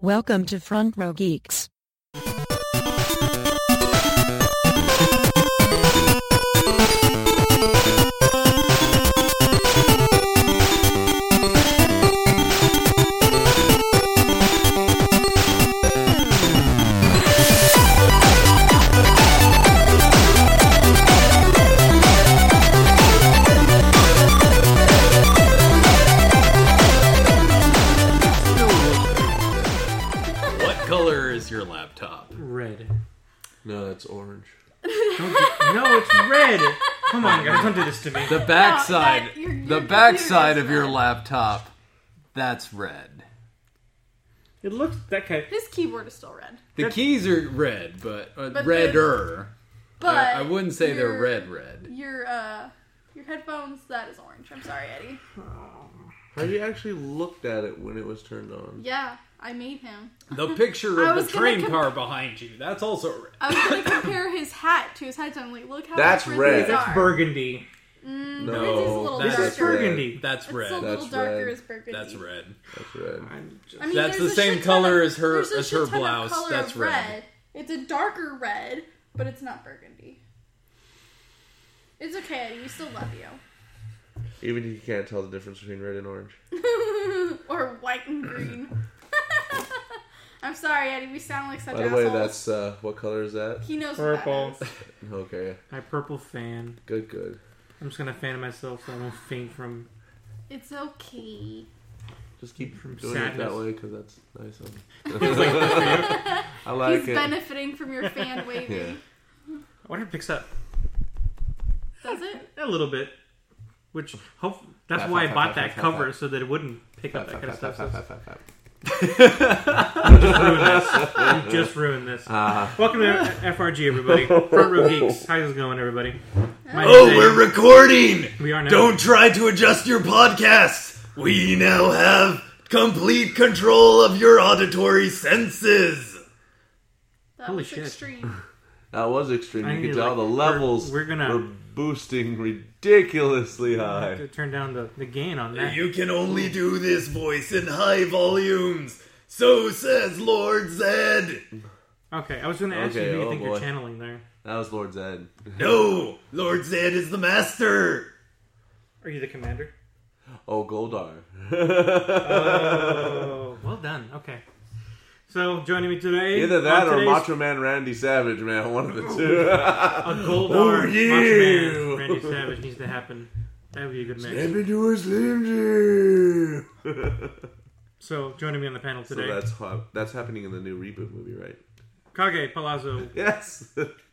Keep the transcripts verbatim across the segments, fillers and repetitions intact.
Welcome to Front Row Geeks. No, that's orange. Don't be, no, it's red. Come on, guys, don't do this to me. The backside, no, the backside of red. Your laptop, that's red. It looks that okay. This keyboard is still red. The that's, keys are red, but, uh, but redder. But I, I wouldn't say your, they're red. Red. Your uh, your headphones, that is orange. I'm sorry, Eddie. Eddie actually looked at it when it was turned on. Yeah. I made him. The picture of the train comp- car behind you. That's also red. I was going to compare his hat to his head. So I'm like, look how that's red. That's burgundy. Mm, no. That's, that's burgundy. That's red. It's a little that's darker red. As burgundy. That's red. That's red. Just, I mean, that's the same color of, as her as her blouse. That's red. red. It's a darker red, but it's not burgundy. It's okay. We still love you. Even if you can't tell the difference between red and orange. Or white and green. I'm sorry, Eddie. We sound like such assholes. By the assholes. Way, that's... Uh, what color is that? He knows purple. What that is. Okay. My purple fan. Good, good. I'm just going to fan myself so I don't faint from... It's okay. Just keep from doing sadness. It that way because that's nice. I like He's it. He's benefiting from your fan waving. Yeah. I wonder if it picks up. Does it? A little bit. Which, hope that's why I bought that cover so that it wouldn't pick up that kind of stuff. You just ruined this. You just ruined this. Uh-huh. Welcome to F R G, everybody. Front Row Geeks. How's it going, everybody? My oh, we're is... recording. We are now. Don't try to adjust your podcasts. We now have complete control of your auditory senses. That Holy was shit. Extreme. That was extreme. I you could tell like, the levels we're, we're gonna... were boosting ridiculously high. I have to turn down the, the gain on that. You can only do this voice in high volumes. So says Lord Zed. Okay, I was going to ask okay, you who oh you think boy. You're channeling there. That was Lord Zed. No! Lord Zed is the master! Are you the commander? Oh, Goldar. Oh, well done. Okay. So, joining me today... Either that or Macho Man Randy Savage, man. One of the two. A Goldar Macho Man Randy Savage needs to happen. That would be a good match. Step into a Slim Jim. So, joining me on the panel today... So, that's, ha- that's happening in the new reboot movie, right? Kage Palazzo. Yes.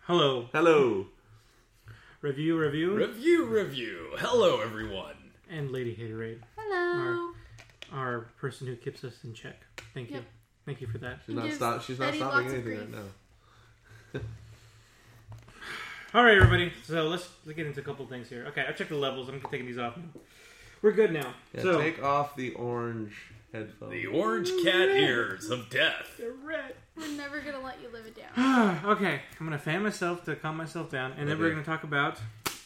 Hello. Hello. Review, review. Review, review. Hello, everyone. And Lady Haterade. Hello. Our, our person who keeps us in check. Thank yep. you. Thank you for that. She's not, stop, she's not stopping anything right now. All right, everybody. So let's, let's get into a couple things here. Okay, I checked the levels. I'm taking these off now. We're good now. Yeah, so take off the orange headphones. The orange cat red. Ears of death. They're red. We're never going to let you live it down. Okay, I'm going to fan myself to calm myself down. And okay. then we're going to talk about...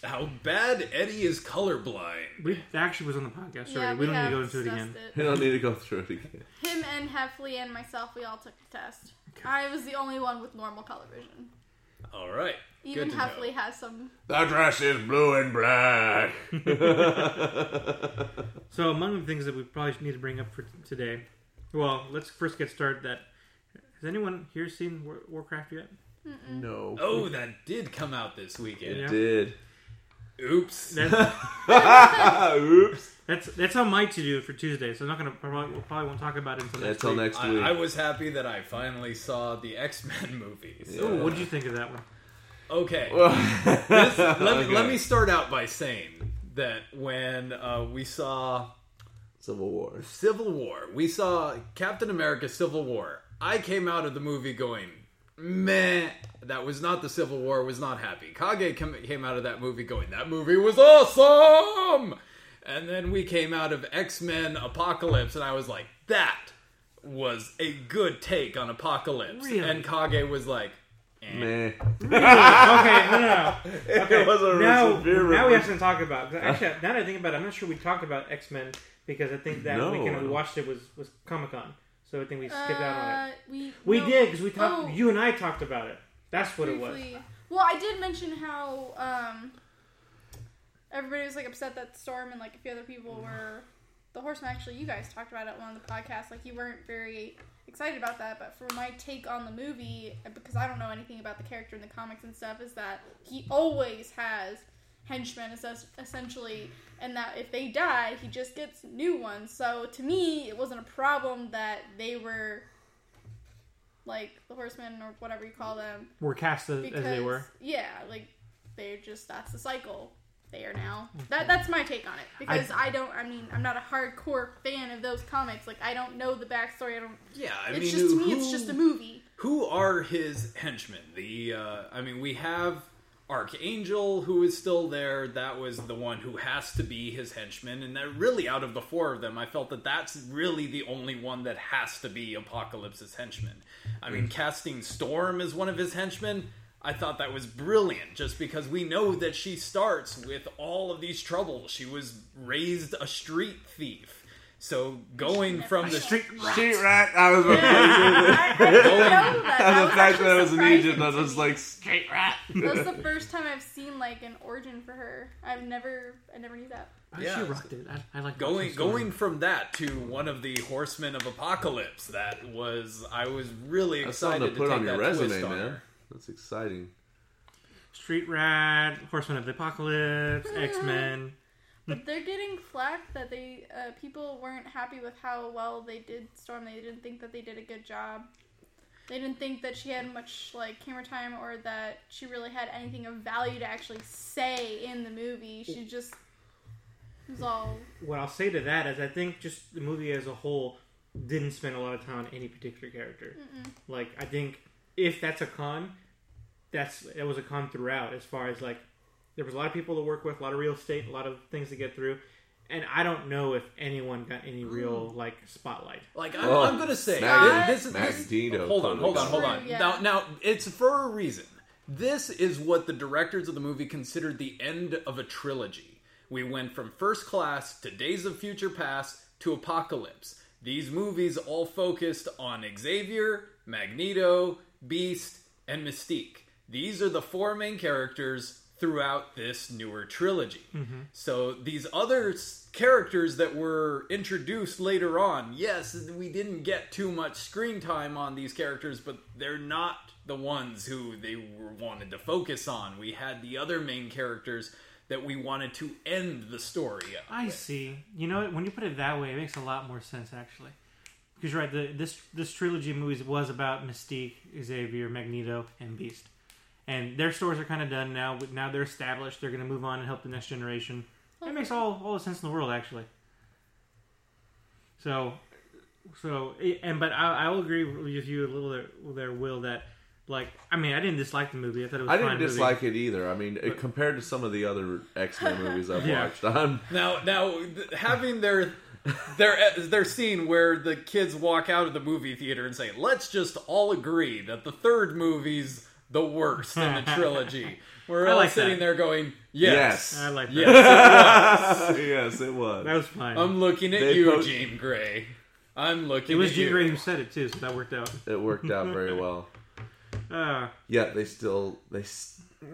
How bad Eddie is colorblind. We that actually was on the podcast already. Yeah, we, we don't need to go into it again. It. We don't need to go through it again. Him and Heffley and myself, we all took the test. Okay. I was the only one with normal color vision. All right. Even Heffley has some. The dress is blue and black. So among the things that we probably need to bring up for today, well, let's first get started. That has anyone here seen War- Warcraft yet? Mm-mm. No. Oh, that did come out this weekend. It yeah. did. Oops. That's, Oops. That's that's on my to do for Tuesday, so I'm not gonna probably, we'll probably won't talk about it until next until week. Next week. I, I was happy that I finally saw the X-Men movie. So. Yeah. Ooh, what did you think of that one? Okay. Well, this, let me okay. let me start out by saying that when uh, we saw Civil War, Civil War, we saw Captain America: Civil War. I came out of the movie going, meh. That was not the Civil War, was not happy. Kage came out of that movie going, that movie was awesome! And then we came out of X-Men Apocalypse, and I was like, that was a good take on Apocalypse. Really? And Kage was like, eh. Meh. Really? Okay, no, no, no. Okay. It was a now, severe now we have something to talk about. Actually, now that I think about it, I'm not sure we talked about X-Men, because I think that no. weekend we watched it was, was Comic-Con. So I think we skipped uh, out on it. We, we no, did, because we talked. Oh, you and I talked about it. That's what briefly. It was. Well, I did mention how um, everybody was like upset that Storm and like a few other people were the Horseman. Actually, you guys talked about it on the podcast. Like you weren't very excited about that, but for my take on the movie, because I don't know anything about the character in the comics and stuff, is that he always has henchmen essentially, and that if they die, he just gets new ones. So to me, it wasn't a problem that they were like the Horsemen or whatever you call them were cast as, because, as they were. Yeah, like they're just that's the cycle. They are now. That that's my take on it, because I, I don't. I mean, I'm not a hardcore fan of those comics. Like I don't know the backstory. I don't. Yeah, I it's mean, just, to who, me, it's just a movie. Who are his henchmen? The uh, I mean, we have Archangel, who is still there. That was the one who has to be his henchman, and that really, out of the four of them, I felt that that's really the only one that has to be Apocalypse's henchman. I mean, casting Storm as one of his henchmen, I thought that was brilliant, just because we know that she starts with all of these troubles. She was raised a street thief. So, going from the street rat. Street rat, I was about yeah. to say that. I, I the fact that I was in Egypt, I was like, street rat. That was the first time I've seen, like, an origin for her. I've never, I never knew that. Yeah. She rocked it. I, I like going going from that to one of the Horsemen of Apocalypse. That was, I was really excited to, put to take on your that resume, twist on man. Her. That's exciting. Street Rat, Horseman of the Apocalypse, X-Men. But they're getting flack that they uh, people weren't happy with how well they did Storm. They didn't think that they did a good job. They didn't think that she had much like camera time, or that she really had anything of value to actually say in the movie. She just was all... What I'll say to that is I think just the movie as a whole didn't spend a lot of time on any particular character. Mm-mm. Like, I think... If that's a con, that's it was a con throughout, as far as like there was a lot of people to work with, a lot of real estate, a lot of things to get through, and I don't know if anyone got any real like spotlight. Like I'm, oh, I'm gonna say, Mag- this is Magneto. Hold on, hold on, hold on. Yeah. Now, now it's for a reason. This is what the directors of the movie considered the end of a trilogy. We went from First Class to Days of Future Past to Apocalypse. These movies all focused on Xavier, Magneto, Beast, and Mystique. These are the four main characters throughout this newer trilogy. Mm-hmm. So these other characters that were introduced later on, yes, we didn't get too much screen time on these characters, but they're not the ones who they were wanted to focus on. We had the other main characters that we wanted to end the story up I with. See. You know, when you put it that way, it makes a lot more sense, actually. Because you're right, the, this this trilogy of movies was about Mystique, Xavier, Magneto, and Beast. And their stories are kind of done now. Now they're established. They're going to move on and help the next generation. That makes all, all the sense in the world, actually. So, so and but I, I will agree with you a little there, there, Will, that, like, I mean, I didn't dislike the movie. I thought it was I a fine movie. I didn't dislike it either. I mean, but, compared to some of the other X-Men movies I've yeah. watched. I'm... Now, now, having their... their, their scene where the kids walk out of the movie theater and say, let's just all agree that the third movie's the worst in the trilogy. We're I all like sitting that. There going, yes. yes. I like that. Yes, it was. yes, it was. That was fine. I'm looking at they you, both... Jean Grey. I'm looking at you. It was Jean Grey who said it, too, so that worked out. It worked out very well. Uh, yeah, they still... They,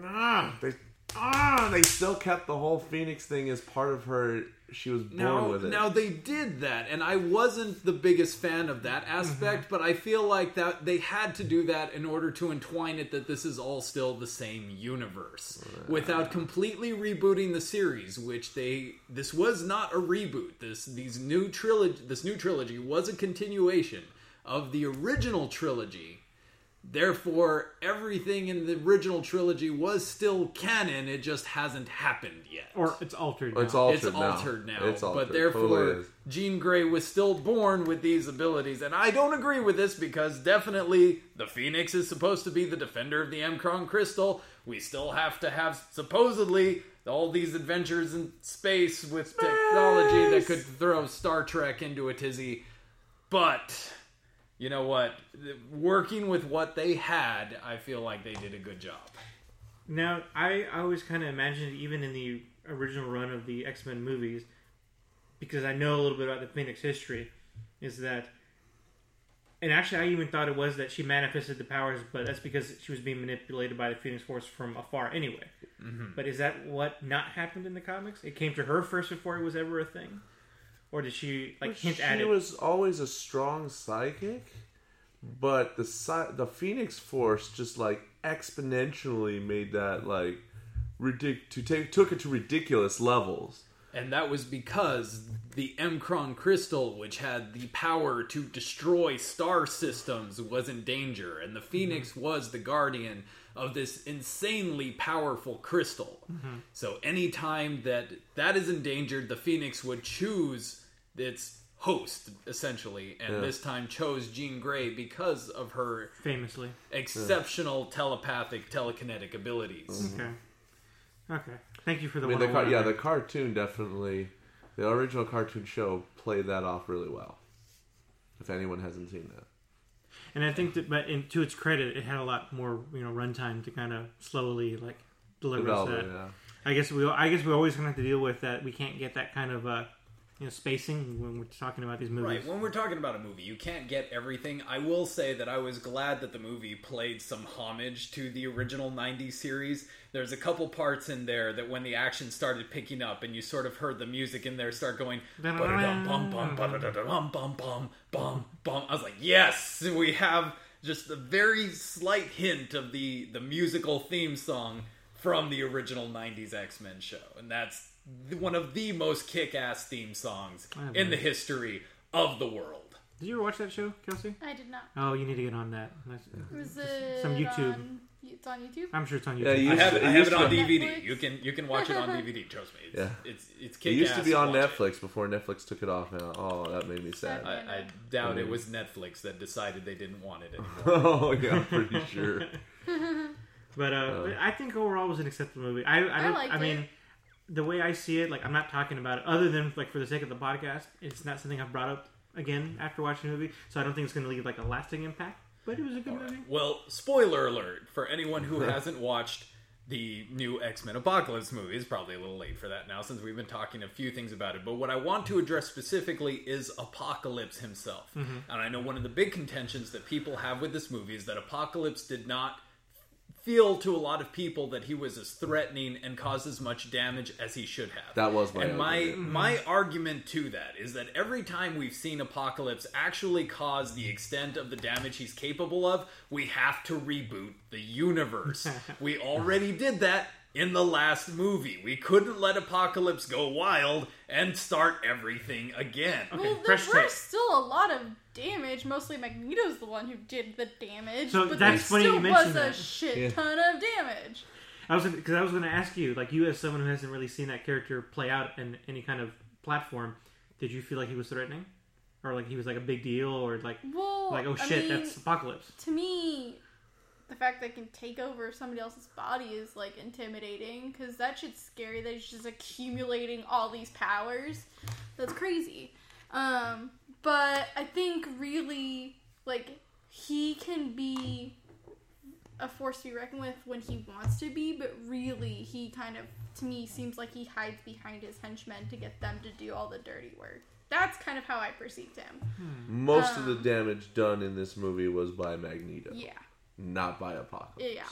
ah, they, ah, they still kept the whole Phoenix thing as part of her... She was born now, with it. Now, they did that, and I wasn't the biggest fan of that aspect, mm-hmm. but I feel like that they had to do that in order to entwine it that this is all still the same universe, right. without completely rebooting the series, which they... This was not a reboot. This these new trilogy, This new trilogy was a continuation of the original trilogy. Therefore, everything in the original trilogy was still canon. It just hasn't happened yet. Or it's altered now. It's altered, it's altered now. now. It's altered. But therefore, totally Jean Grey was still born with these abilities. And I don't agree with this because definitely the Phoenix is supposed to be the defender of the M'Kraan crystal. We still have to have, supposedly, all these adventures in space with space. Technology that could throw Star Trek into a tizzy. But... You know what? Working with what they had, I feel like they did a good job. Now, I, I always kind of imagined, even in the original run of the X-Men movies, because I know a little bit about the Phoenix history, is that And actually, I even thought it was that she manifested the powers, but that's because she was being manipulated by the Phoenix Force from afar anyway. Mm-hmm. But is that what not happened in the comics? It came to her first before it was ever a thing? Or did she, like, well, hint at it? She was always a strong psychic, but the the Phoenix Force just, like, exponentially made that, like, ridic- to take, took it to ridiculous levels. And that was because the M'Kraan crystal, which had the power to destroy star systems, was in danger. And the Phoenix mm-hmm. was the guardian of this insanely powerful crystal. Mm-hmm. So anytime that that is endangered, the Phoenix would choose its host, essentially. And yeah. this time chose Jean Grey because of her... famously. Exceptional yeah. telepathic, telekinetic abilities. Mm-hmm. Okay. Okay. Thank you for the I mean, one. The car- yeah, the cartoon definitely, the original cartoon show played that off really well. If anyone hasn't seen that, and I think that, but in, to its credit, it had a lot more you know runtime to kind of slowly like deliver that. Yeah. I guess we, I guess we always gonna have to deal with that. We can't get that kind of uh, you know spacing when we're talking about these movies. Right. When we're talking about a movie, you can't get everything. I will say that I was glad that the movie played some homage to the original nineties series. There's a couple parts in there that when the action started picking up and you sort of heard the music in there start going bum bum bum bum bum bum bum. I was like, yes, we have just a very slight hint of the, the musical theme song from the original nineties X-Men show. And that's one of the most kick-ass theme songs oh, in the history of the world. Did you ever watch that show, Kelsey? I did not. Oh, you need to get on that. Was it some YouTube? On, it's on YouTube. I'm sure it's on YouTube. Yeah, I have it, I have it on D V D. Netflix? You can you can watch it on D V D. Trust me. It's, yeah. it's it's kick-ass. It used to be on Netflix it. before Netflix took it off. Now, oh, that made me sad. I, I doubt I mean, it was Netflix that decided they didn't want it anymore. Oh yeah, I'm pretty sure. But uh, uh, I think overall it was an acceptable movie. I I, I, liked I mean. It. The way I see it, like, I'm not talking about it, other than, like, for the sake of the podcast, it's not something I've brought up again after watching the movie, so I don't think it's going to leave, like, a lasting impact, but it was a good All movie. Right. Well, spoiler alert, for anyone who hasn't watched the new X-Men Apocalypse movie, it's probably a little late for that now, since we've been talking a few things about it, but what I want to address specifically is Apocalypse himself, mm-hmm. and I know one of the big contentions that people have with this movie is that Apocalypse did not feel to a lot of people that he was as threatening and caused as much damage as he should have. That was my and my argument. my argument to that is that every time we've seen Apocalypse actually cause the extent of the damage he's capable of, we have to reboot the universe. We already did that in the last movie. We couldn't let Apocalypse go wild and start everything again. Okay, well, there were still a lot of damage. Mostly Magneto's the one who did the damage, so but that's there funny still you was that. a shit yeah. ton of damage. I was because I was going to ask you, like you as someone who hasn't really seen that character play out in any kind of platform, did you feel like he was threatening, or like he was like a big deal, or like well, like oh shit, I mean, that's Apocalypse? To me, the fact that I can take over somebody else's body is like intimidating because that shit's scary. That he's just accumulating all these powers. That's crazy. Um, but I think really, like, he can be a force to be reckoned with when he wants to be, but really he kind of, to me, seems like he hides behind his henchmen to get them to do all the dirty work. That's kind of how I perceived him. Hmm. Most um, of the damage done in this movie was by Magneto. Yeah. Not by Apocalypse. Yeah.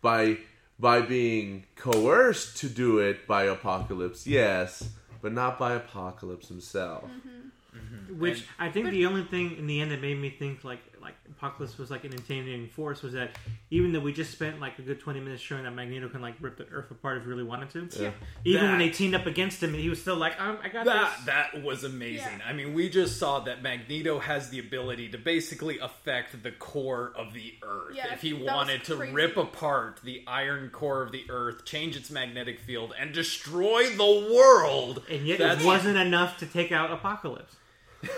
By, by being coerced to do it by Apocalypse, yes, but not by Apocalypse himself. Mm-hmm. Mm-hmm. Which and, I think but, the only thing in the end that made me think like like Apocalypse was like an intimidating force was that even though we just spent like a good twenty minutes showing that Magneto can like rip the Earth apart if he really wanted to, yeah. even that, when they teamed up against him, he was still like, um, I got that, this. That was amazing. Yeah. I mean, we just saw that Magneto has the ability to basically affect the core of the Earth. Yeah, if he wanted to rip apart the iron core of the Earth, change its magnetic field, and destroy the world. And yet it wasn't enough to take out Apocalypse.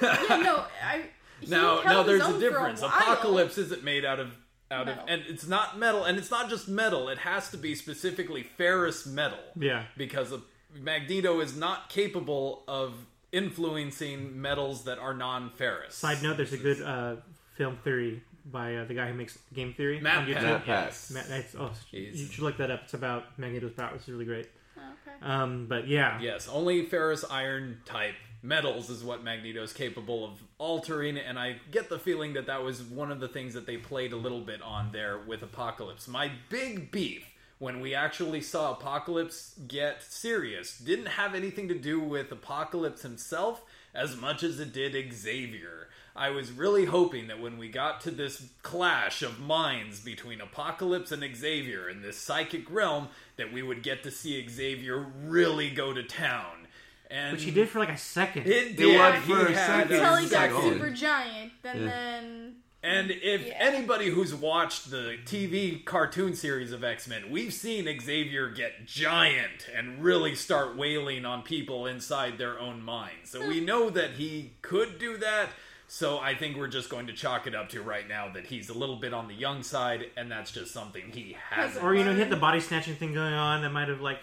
yeah, no, I, now, now there's a difference. A Apocalypse isn't made out of out metal. of, and it's not metal, and it's not just metal. It has to be specifically ferrous metal. Yeah, because Magneto is not capable of influencing metals that are non-ferrous. Side note: there's a good uh, film theory by uh, the guy who makes Game Theory. Matt Pat. Yes. Matt, that's, oh, you should look that up. It's about Magneto's powers. It's really great. Okay. Um, but yeah, yes, only ferrous iron type metals is what Magneto's capable of altering, and I get the feeling that that was one of the things that they played a little bit on there with Apocalypse. My big beef when we actually saw Apocalypse get serious didn't have anything to do with Apocalypse himself as much as it did Xavier. I was really hoping that when we got to this clash of minds between Apocalypse and Xavier in this psychic realm, that we would get to see Xavier really go to town. And which he did for like a second. It did. Yeah, for he a second. Until he got super giant. And yeah. then... And if yeah. anybody who's watched the T V cartoon series of X-Men, we've seen Xavier get giant and really start wailing on people inside their own minds. So we know that he could do that. So I think we're just going to chalk it up to right now that he's a little bit on the young side, and that's just something he hasn't. Or, you know, he had the body snatching thing going on that might have, like,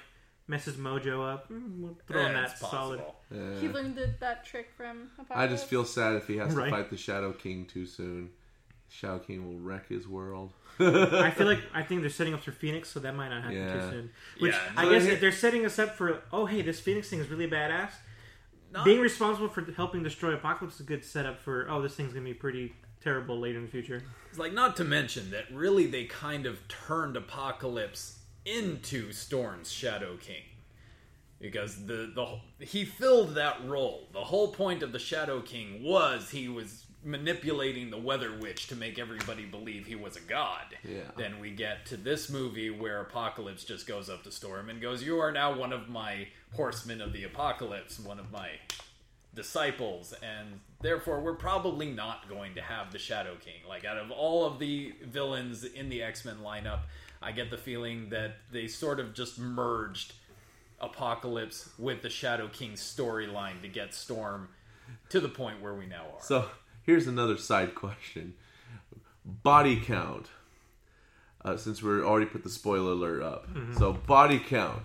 messed his mojo up. We'll throw yeah, in that solid. Yeah. He learned the, that trick from Apocalypse. I just feel sad if he has right. to fight the Shadow King too soon. Shadow King will wreck his world. I feel like, I think they're setting up for Phoenix, so that might not happen yeah. too soon. Which, yeah. I guess if they're setting us up for, oh, hey, this Phoenix thing is really badass. Not. Being responsible for helping destroy Apocalypse is a good setup for, oh, this thing's going to be pretty terrible later in the future. It's like, not to mention that really they kind of turned Apocalypse into Storm's Shadow King. Because the, the he filled that role. The whole point of the Shadow King was he was manipulating the Weather Witch to make everybody believe he was a god. Yeah. Then we get to this movie where Apocalypse just goes up to Storm and goes, you are now one of my horsemen of the apocalypse, one of my disciples, and therefore we're probably not going to have the Shadow King. Like, out of all of the villains in the X-Men lineup, I get the feeling that they sort of just merged Apocalypse with the Shadow King storyline to get Storm to the point where we now are. So, here's another side question. Body count. Uh, since we already put the spoiler alert up. Mm-hmm. So, body count.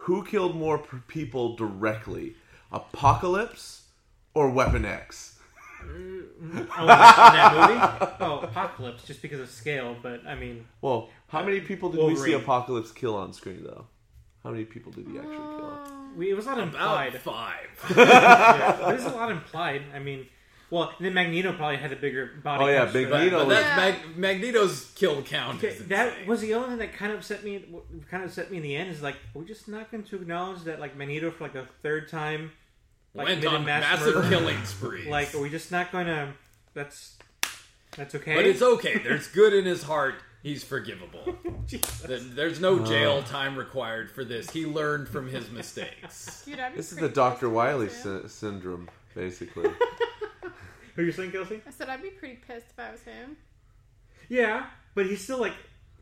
Who killed more people directly? Apocalypse or Weapon X? Oh, that movie? Oh, Apocalypse, just because of scale, but I mean... Well, how many people did Wolverine. we see Apocalypse kill on screen, though? How many people did he actually kill? We, it was not implied. About five. yeah, but it was a lot implied. I mean... Well, and then Magneto probably had a bigger body. Oh, yeah, Magneto. But that's yeah. Mag- Magneto's kill count. Okay, that was the only thing that kind of upset me. Kind of upset me in the end is like, we're just not going to acknowledge that like Magneto for like a third time like, went on mass massive murder. killing sprees. Like, are we just not going to? That's that's okay. But it's okay. There's good in his heart. He's forgivable. There's no jail time required for this. He learned from his mistakes. Dude, this is the Doctor Wiley sy- syndrome, basically. Who you saying, Kelsey? I said I'd be pretty pissed if I was him. Yeah, but he's still like,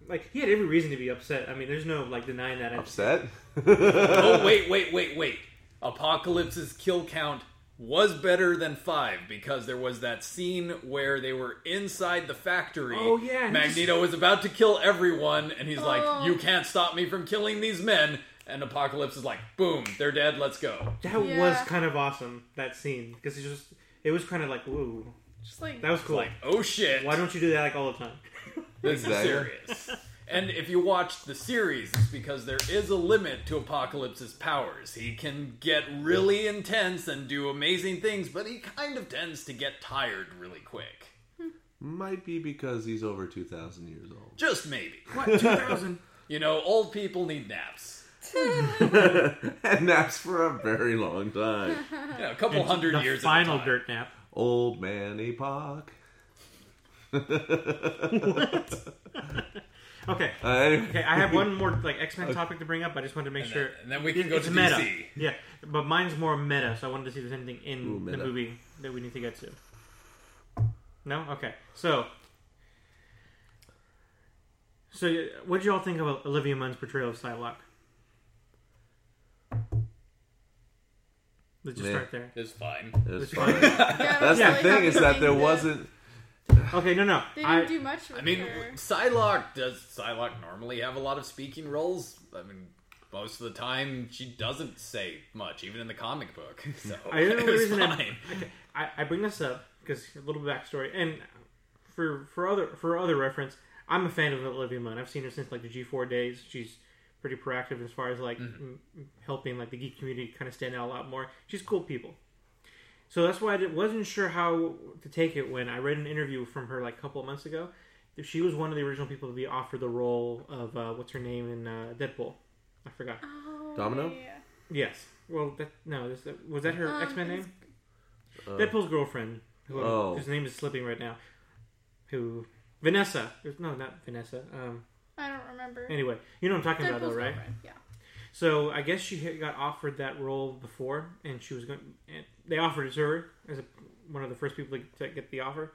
like he had every reason to be upset. I mean, there's no like denying that. Upset? oh wait, wait, wait, wait! Apocalypse's kill count was better than five because there was that scene where they were inside the factory. Oh yeah, Magneto was about to kill everyone, and he's oh. like, "You can't stop me from killing these men." And Apocalypse is like, "Boom, they're dead. Let's go." That yeah. was kind of awesome. That scene because it's just. It was kind of like, whoa. Just like, that was cool. Like, oh shit. Why don't you do that like all the time? This is serious. And if you watch the series, it's because there is a limit to Apocalypse's powers. He can get really intense and do amazing things, but he kind of tends to get tired really quick. Might be because he's over two thousand years old. Just maybe. What, two thousand? You know, old people need naps. And naps for a very long time. Yeah, a couple it's hundred the years. Final dirt nap. Old man Epoch. What? Okay. Uh, anyway. Okay. I have one more like X-Men okay. topic to bring up. I just wanted to make and sure. Then, and then we can it, go to meta. D C. Yeah, but mine's more meta, so I wanted to see if there's anything in Ooh, the movie that we need to get to. No. Okay. So. So, what did y'all think about Olivia Munn's portrayal of Psylocke? Let's just Man. start there. It was fine. It was fine. yeah, That's yeah. the thing is that there wasn't... Okay, no, no. They didn't I, do much with I mean, her. Psylocke, does Psylocke normally have a lot of speaking roles? I mean, most of the time she doesn't say much, even in the comic book. So I don't know it was fine. I, okay, I, I bring this up because a little backstory. And for for other for other reference, I'm a fan of Olivia Munn. I've seen her since like the G four days. She's... pretty proactive as far as like mm-hmm. m- helping like the geek community kind of stand out a lot more. She's cool people. So that's why I wasn't sure how to take it when I read an interview from her like a couple of months ago. She was one of the original people to be offered the role of, uh, what's her name in uh, Deadpool? I forgot. Oh, Domino? Yeah. Yes. Well, that, no. Is that, was that her um, X-Men name? Uh, Deadpool's girlfriend. Who, oh. Whose name is slipping right now. Who? Vanessa. No, not Vanessa. Um, I don't remember. Anyway, you know what I'm talking Deadpool's about though, right? Girlfriend. Yeah. So I guess she had got offered that role before, and she was going. And they offered it to her as a, one of the first people to get the offer,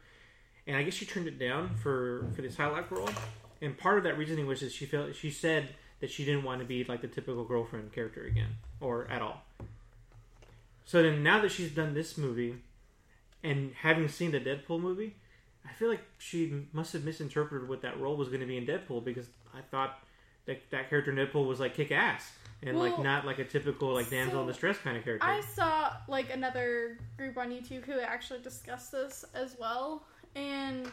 and I guess she turned it down for for the Psylocke role. And part of that reasoning was that she felt she said that she didn't want to be like the typical girlfriend character again, or at all. So then, now that she's done this movie, and having seen the Deadpool movie, I feel like she must have misinterpreted what that role was going to be in Deadpool, because I thought that that character in Deadpool was like kick ass. And, well, like, not, like, a typical, like, damsel in distress kind of character. I saw, like, another group on YouTube who actually discussed this as well. And,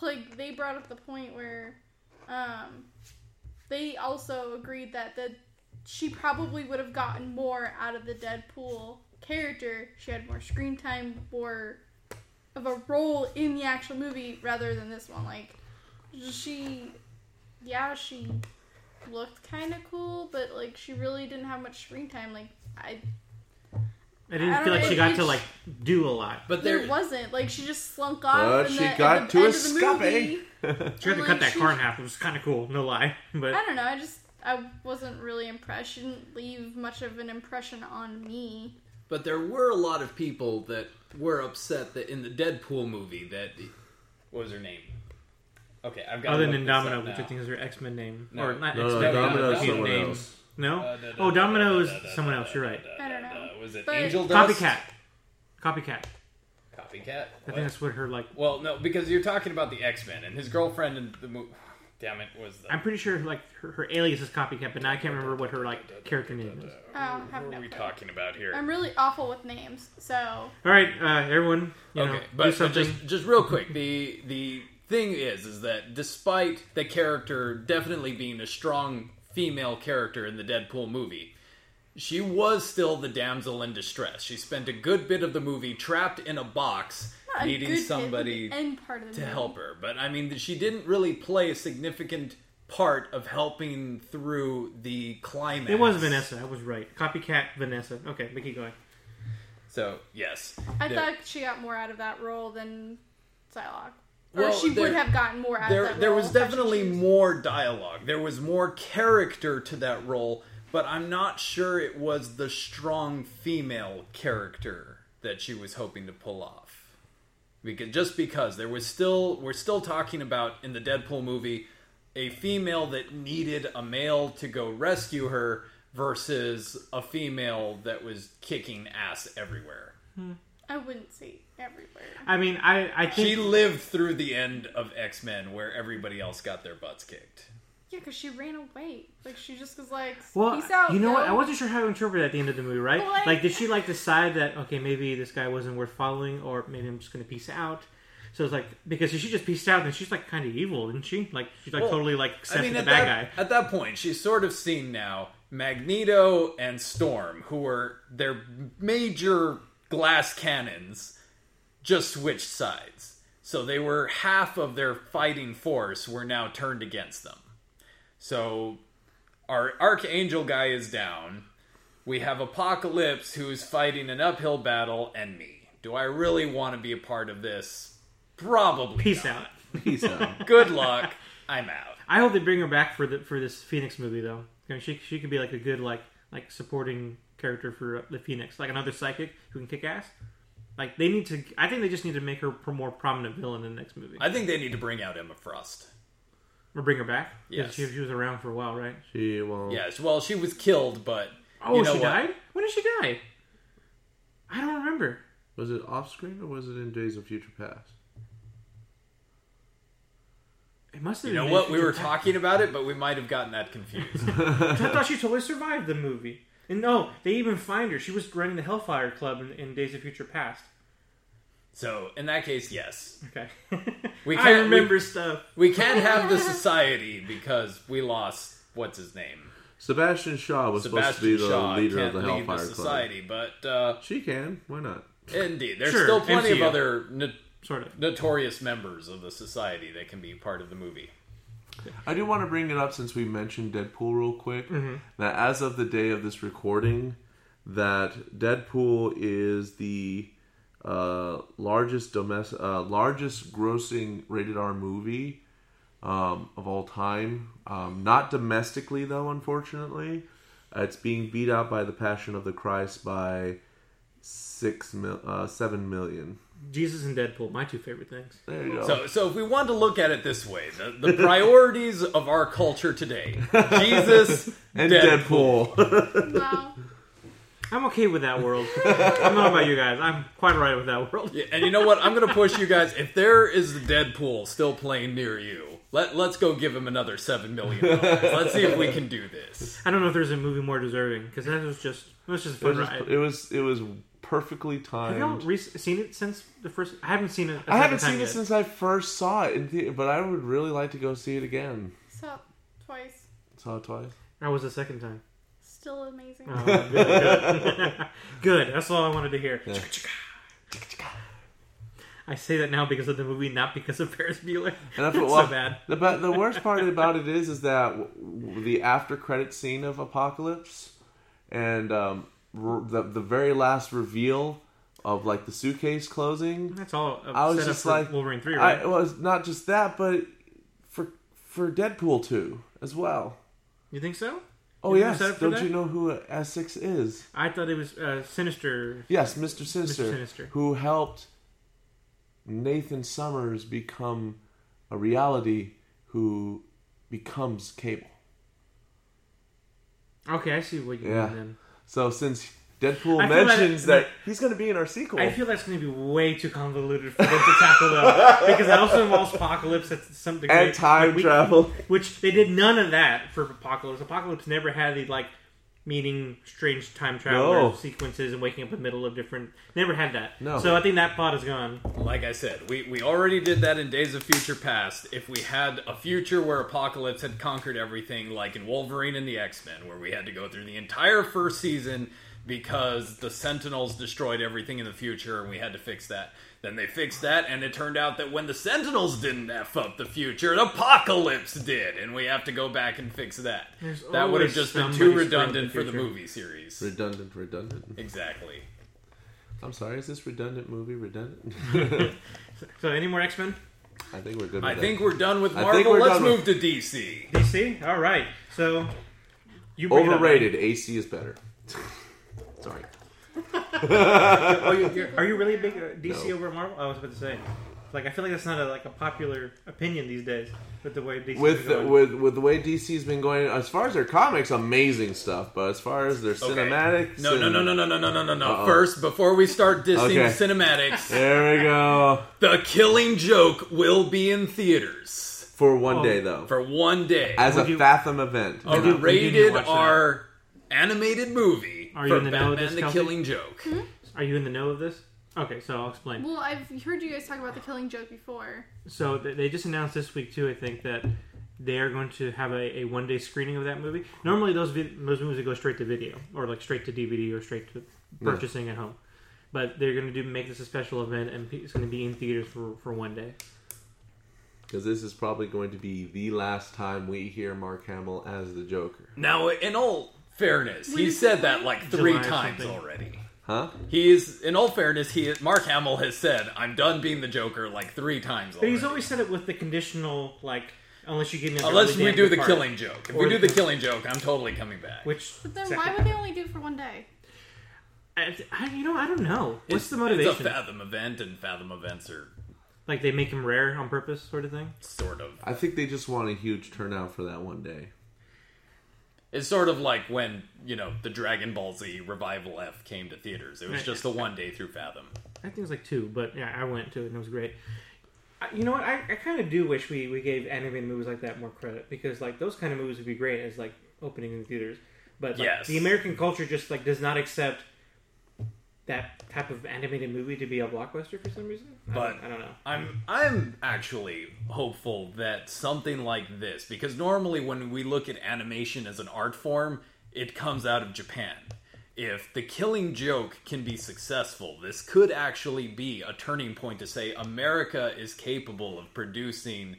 like, they brought up the point where, um, they also agreed that the, she probably would have gotten more out of the Deadpool character. She had more screen time, more of a role in the actual movie rather than this one. Like, she, yeah, she... looked kind of cool, but like she really didn't have much screen time. Like I, I didn't I feel like know, she got she, to like do a lot. But there, there wasn't like she just slunk off. But she the, got to escape. She had and, to like, cut that she, car in half. It was kind of cool, no lie. But I don't know. I just I wasn't really impressed. She didn't leave much of an impression on me. But there were a lot of people that were upset that in the Deadpool movie that what was her name. Okay, I've got. Other than Domino, which I think is her X-Men name, no. or not no, X-Men, no, no, Domino's someone names. Else. No, uh, da, da, oh, Domino is someone else. You're right. Da, da, da, da, da, da, da. I don't know. Was it but Angel Dust? Copycat? Copycat. Copycat. What? I think that's what her like. Well, no, because you're talking about the X-Men and his girlfriend in the movie. Damn it, was. The... I'm pretty sure like her, her alias is Copycat, but now I can't remember what her like character name is. Oh, what have no are we clue. Talking about here? I'm really awful with names, so. All right, uh, everyone. You okay, know, but do just just real quick, the the. Thing is, is that despite the character definitely being a strong female character in the Deadpool movie, she was still the damsel in distress. She spent a good bit of the movie trapped in a box, Not needing a somebody end, end to help her. But, I mean, she didn't really play a significant part of helping through the climax. It was Vanessa, I was right. Copycat Vanessa. Okay, we keep going. So, yes. I there. thought she got more out of that role than Psylocke. Well, or she there, would have gotten more out there, of that role. There was definitely more dialogue. There was more character to that role, but I'm not sure it was the strong female character that she was hoping to pull off. Because, just because there was still, we're still talking about, in the Deadpool movie, a female that needed a male to go rescue her versus a female that was kicking ass everywhere. Hmm. I wouldn't say everywhere. I mean, I, I think... She lived through the end of X-Men where everybody else got their butts kicked. Yeah, because she ran away. Like, she just was like, well, peace out, you know, bro. What? I wasn't sure how to interpret it at the end of the movie, right? Like, like, did she, like, decide that, okay, maybe this guy wasn't worth following, or maybe I'm just going to peace out? So it's like, because she just peaced out, and she's, like, kind of evil, isn't she? Like, she's, like, well, totally, like, accepted I mean, the bad that, guy. At that point, she's sort of seen now Magneto and Storm, who were their major... glass cannons just switched sides. So they were half of their fighting force were now turned against them. So our Archangel guy is down. We have Apocalypse who's fighting an uphill battle and me. Do I really want to be a part of this? Probably Peace not. out. Peace out. Good luck. I'm out. I hope they bring her back for the for this Phoenix movie though. I mean, she she could be like a good like like supporting character for the Phoenix, like another psychic who can kick ass. Like they need to, I think they just need to make her a more prominent villain in the next movie. I think they need to bring out Emma Frost or bring her back. Yes, she, she was around for a while, right? She well, yes, well, she was killed, but oh, you know she what? died. When did she die? I don't remember. Was it off screen or was it in Days of Future Past? It must have. You know what? We were talking about it, but we might have gotten that confused. I thought she totally survived the movie. And no, they even find her. She was running the Hellfire Club in, in Days of Future Past. So, in that case, yes. Okay. we can't, I remember we, stuff. We can't have the society because we lost, what's his name? Sebastian Shaw was Sebastian supposed to be the Shaw leader of the Hellfire the society, Club. But, uh, she can. Why not? Indeed. There's sure, still plenty M C U. Of other no- sort of notorious members of the society that can be part of the movie. I do want to bring it up since we mentioned Deadpool real quick. Mm-hmm. That as of the day of this recording, that Deadpool is the uh, largest domestic, uh, largest grossing rated R movie um, of all time. Um, not domestically though, unfortunately. Uh, it's being beat out by The Passion of the Christ by six mil- uh, seven million. Jesus and Deadpool, my two favorite things. There you go. So, so if we want to look at it this way, the, the priorities of our culture today: Jesus and Deadpool. Deadpool. Wow. I'm okay with that world. I don't know about you guys. I'm quite right with that world. Yeah, and you know what? I'm going to push you guys. If there is Deadpool still playing near you, let, let's go give him another seven million dollars. Let's see if we can do this. I don't know if there's a movie more deserving, because that was just it was just a fun ride. It was it was perfectly timed. Have you re- seen it since the first? I haven't seen it. I haven't seen it yet. Since I first saw it, in the, but I would really like to go see it again. Saw it twice. Saw it twice. That was the second time. Still amazing. Oh, good, good. Good. That's all I wanted to hear. Yeah. I say that now because of the movie, not because of Ferris Bueller. And that's so well, bad. The, the worst part about it is, is that the after credit scene of Apocalypse and um, the the very last reveal of like the suitcase closing. That's all. I was just like Wolverine three, right? I, well, it was not just that, but for for Deadpool two as well. You think so? Oh, you yes. Don't that? You know who Essex is? I thought it was uh, Sinister. Yes, Mister Sinister, Mister Sinister, who helped Nathan Summers become a reality who becomes Cable. Okay, I see what you yeah. mean then. So since Deadpool mentions like, that he's going to be in our sequel. I feel that's going to be way too convoluted for them to tackle that. Because that also involves Apocalypse at some degree. And time we, travel. Which they did none of that for Apocalypse. Apocalypse never had the, like, meeting strange time travel no. sequences and waking up in the middle of different... Never had that. No. So I think that plot is gone. Like I said, we, we already did that in Days of Future Past. If we had a future where Apocalypse had conquered everything, like in Wolverine and the X-Men, where we had to go through the entire first season... because the Sentinels destroyed everything in the future and we had to fix that. Then they fixed that, and it turned out that when the Sentinels didn't F up the future, an Apocalypse did, and we have to go back and fix that. There's that would have just been too redundant for the movie series. Redundant, redundant. Exactly. I'm sorry, is this redundant movie redundant? So any more X-Men? I think we're good with I that. think we're done with Marvel. Let's move with... to D C. D C? All right. So, you bring Overrated. It up, right? A C is better. Sorry. are, you, are you really a big D C no. over Marvel? I was about to say, like, I feel like that's not a, like a popular opinion these days with the way D C's with been going. with with the way D C's been going. As far as their comics, amazing stuff, but as far as their okay. cinematics, no, and... no, no, no, no, no, no, no, no. First, before we start dissing okay. cinematics, there we go. The Killing Joke will be in theaters. For one oh. day, though. For one day, as would a you... Fathom event, a oh, rated R animated movie. Are you in the know of this? The Killing Joke. Mm-hmm. Are you in the know of this? Okay, so I'll explain. Well, I've heard you guys talk about the Killing Joke before. So they just announced this week too, I think, that they are going to have a, a one-day screening of that movie. Normally, those vid- those movies go straight to video, or like straight to D V D, or straight to purchasing yeah. at home. But they're going to do make this a special event, and it's going to be in theaters for, for one day. Because this is probably going to be the last time we hear Mark Hamill as the Joker. Now, in all fairness, he said that like three July times already. Huh? He is, in all fairness, he is, Mark Hamill has said, "I'm done being the Joker," like three times but already. But he's always said it with the conditional, like, unless you get into unless we do the part. Killing Joke. If or we do the, the Killing Joke, I'm totally coming back. Which, but then exactly. why would they only do it for one day? I, I, you know, I don't know. What's it's, the motivation? It's a Fathom event, and Fathom events are... Like, they make them rare on purpose, sort of thing? Sort of. I think they just want a huge turnout for that one day. It's sort of like when, you know, the Dragon Ball Z Revival F came to theaters. It was just the one day through Fathom. I think it was like two, but yeah, I went to it and it was great. I, you know what? I, I kind of do wish we, we gave animated movies like that more credit, because like those kind of movies would be great as like opening in the theaters. But like, yes. the American culture just like does not accept that type of animated movie to be a blockbuster for some reason. But I don't, I don't know. I'm I'm actually hopeful that something like this, because normally when we look at animation as an art form, it comes out of Japan. if the Killing Joke can be successful, this could actually be a turning point to say America is capable of producing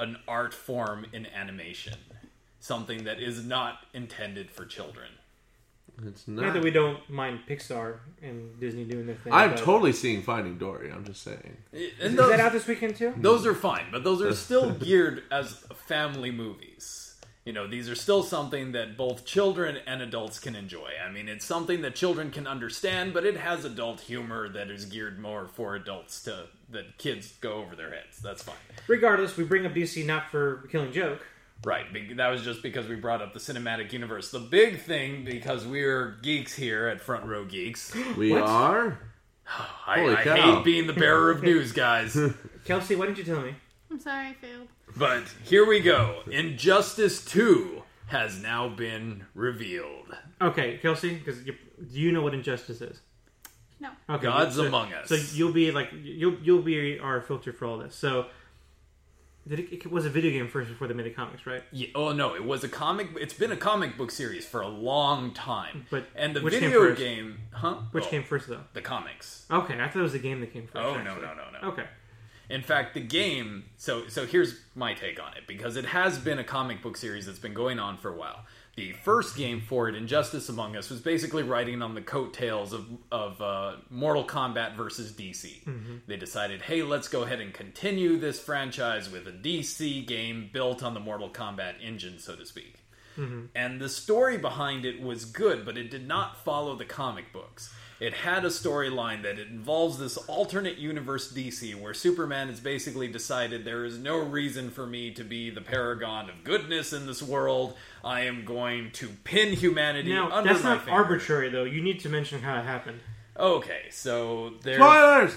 an art form in animation. Something that is not intended for children. It's not. Not that we don't mind Pixar and Disney doing their thing. I'm totally seeing Finding Dory, I'm just saying. And those, is that out this weekend too? Those are fine, but those are still geared as family movies. You know, these are still something that both children and adults can enjoy. I mean, it's something that children can understand, but it has adult humor that is geared more for adults to that kids go over their heads. That's fine. Regardless, we bring up D C not for Killing Joke. Right, that was just because we brought up the cinematic universe. The big thing, because we're geeks here at Front Row Geeks. We what? Are? I, Holy I cow. Hate being the bearer of news, guys. Kelsey, why didn't you tell me? I'm sorry, I failed. But here we go. Injustice two has now been revealed. Okay, Kelsey, because do you know what Injustice is? No. Okay, Gods so, Among Us. So you'll be like you'll you'll be our filter for all this. So. Did it, it was a video game first before they made the comics, right? Yeah, oh, no. It was a comic... It's been a comic book series for a long time. But and the video game... Huh? Which oh, came first, though? The comics. Okay, I thought it was the game that came first. Oh, actually. no, no, no, no. Okay. In fact, the game... So, so here's my take on it, because it has been a comic book series that's been going on for a while. The first game for it, Injustice Among Us, was basically riding on the coattails of, of uh, Mortal Kombat versus D C. Mm-hmm. They decided, hey, let's go ahead and continue this franchise with a D C game built on the Mortal Kombat engine, so to speak. Mm-hmm. And the story behind it was good, but it did not follow the comic books. It had a storyline that involves this alternate universe D C where Superman has basically decided there is no reason for me to be the paragon of goodness in this world. I am going to pin humanity now, under my finger. Now, that's not arbitrary, though. You need to mention how it happened. Okay, so there's... Spoilers!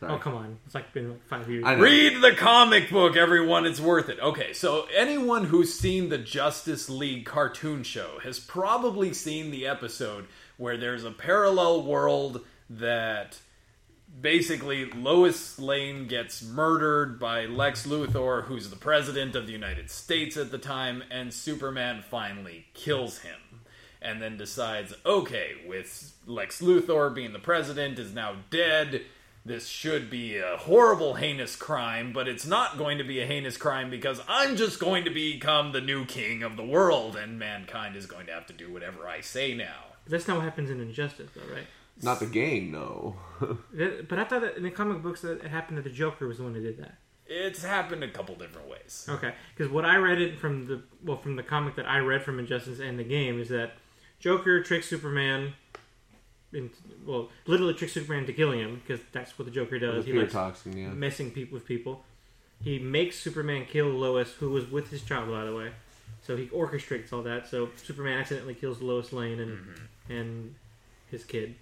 Sorry. Oh, come on. It's like been like five years. Read the comic book, everyone. It's worth it. Okay, so anyone who's seen the Justice League cartoon show has probably seen the episode... where there's a parallel world that basically Lois Lane gets murdered by Lex Luthor, who's the president of the United States at the time, and Superman finally kills him. And then decides, okay, with Lex Luthor being the president, is now dead, this should be a horrible, heinous crime, but it's not going to be a heinous crime because I'm just going to become the new king of the world, and mankind is going to have to do whatever I say now. That's not what happens in Injustice, though, right? Not the game, no. But I thought that in the comic books that it happened to the Joker was the one who did that. It's happened a couple different ways. Okay, because what I read it from the well from the comic that I read from Injustice and the game is that Joker tricks Superman, in, well, literally tricks Superman to killing him because that's what the Joker does. The he likes toxin, yeah. messing pe- with people. He makes Superman kill Lois, who was with his child, by the way. So he orchestrates all that. So Superman accidentally kills Lois Lane and mm-hmm. and his kid.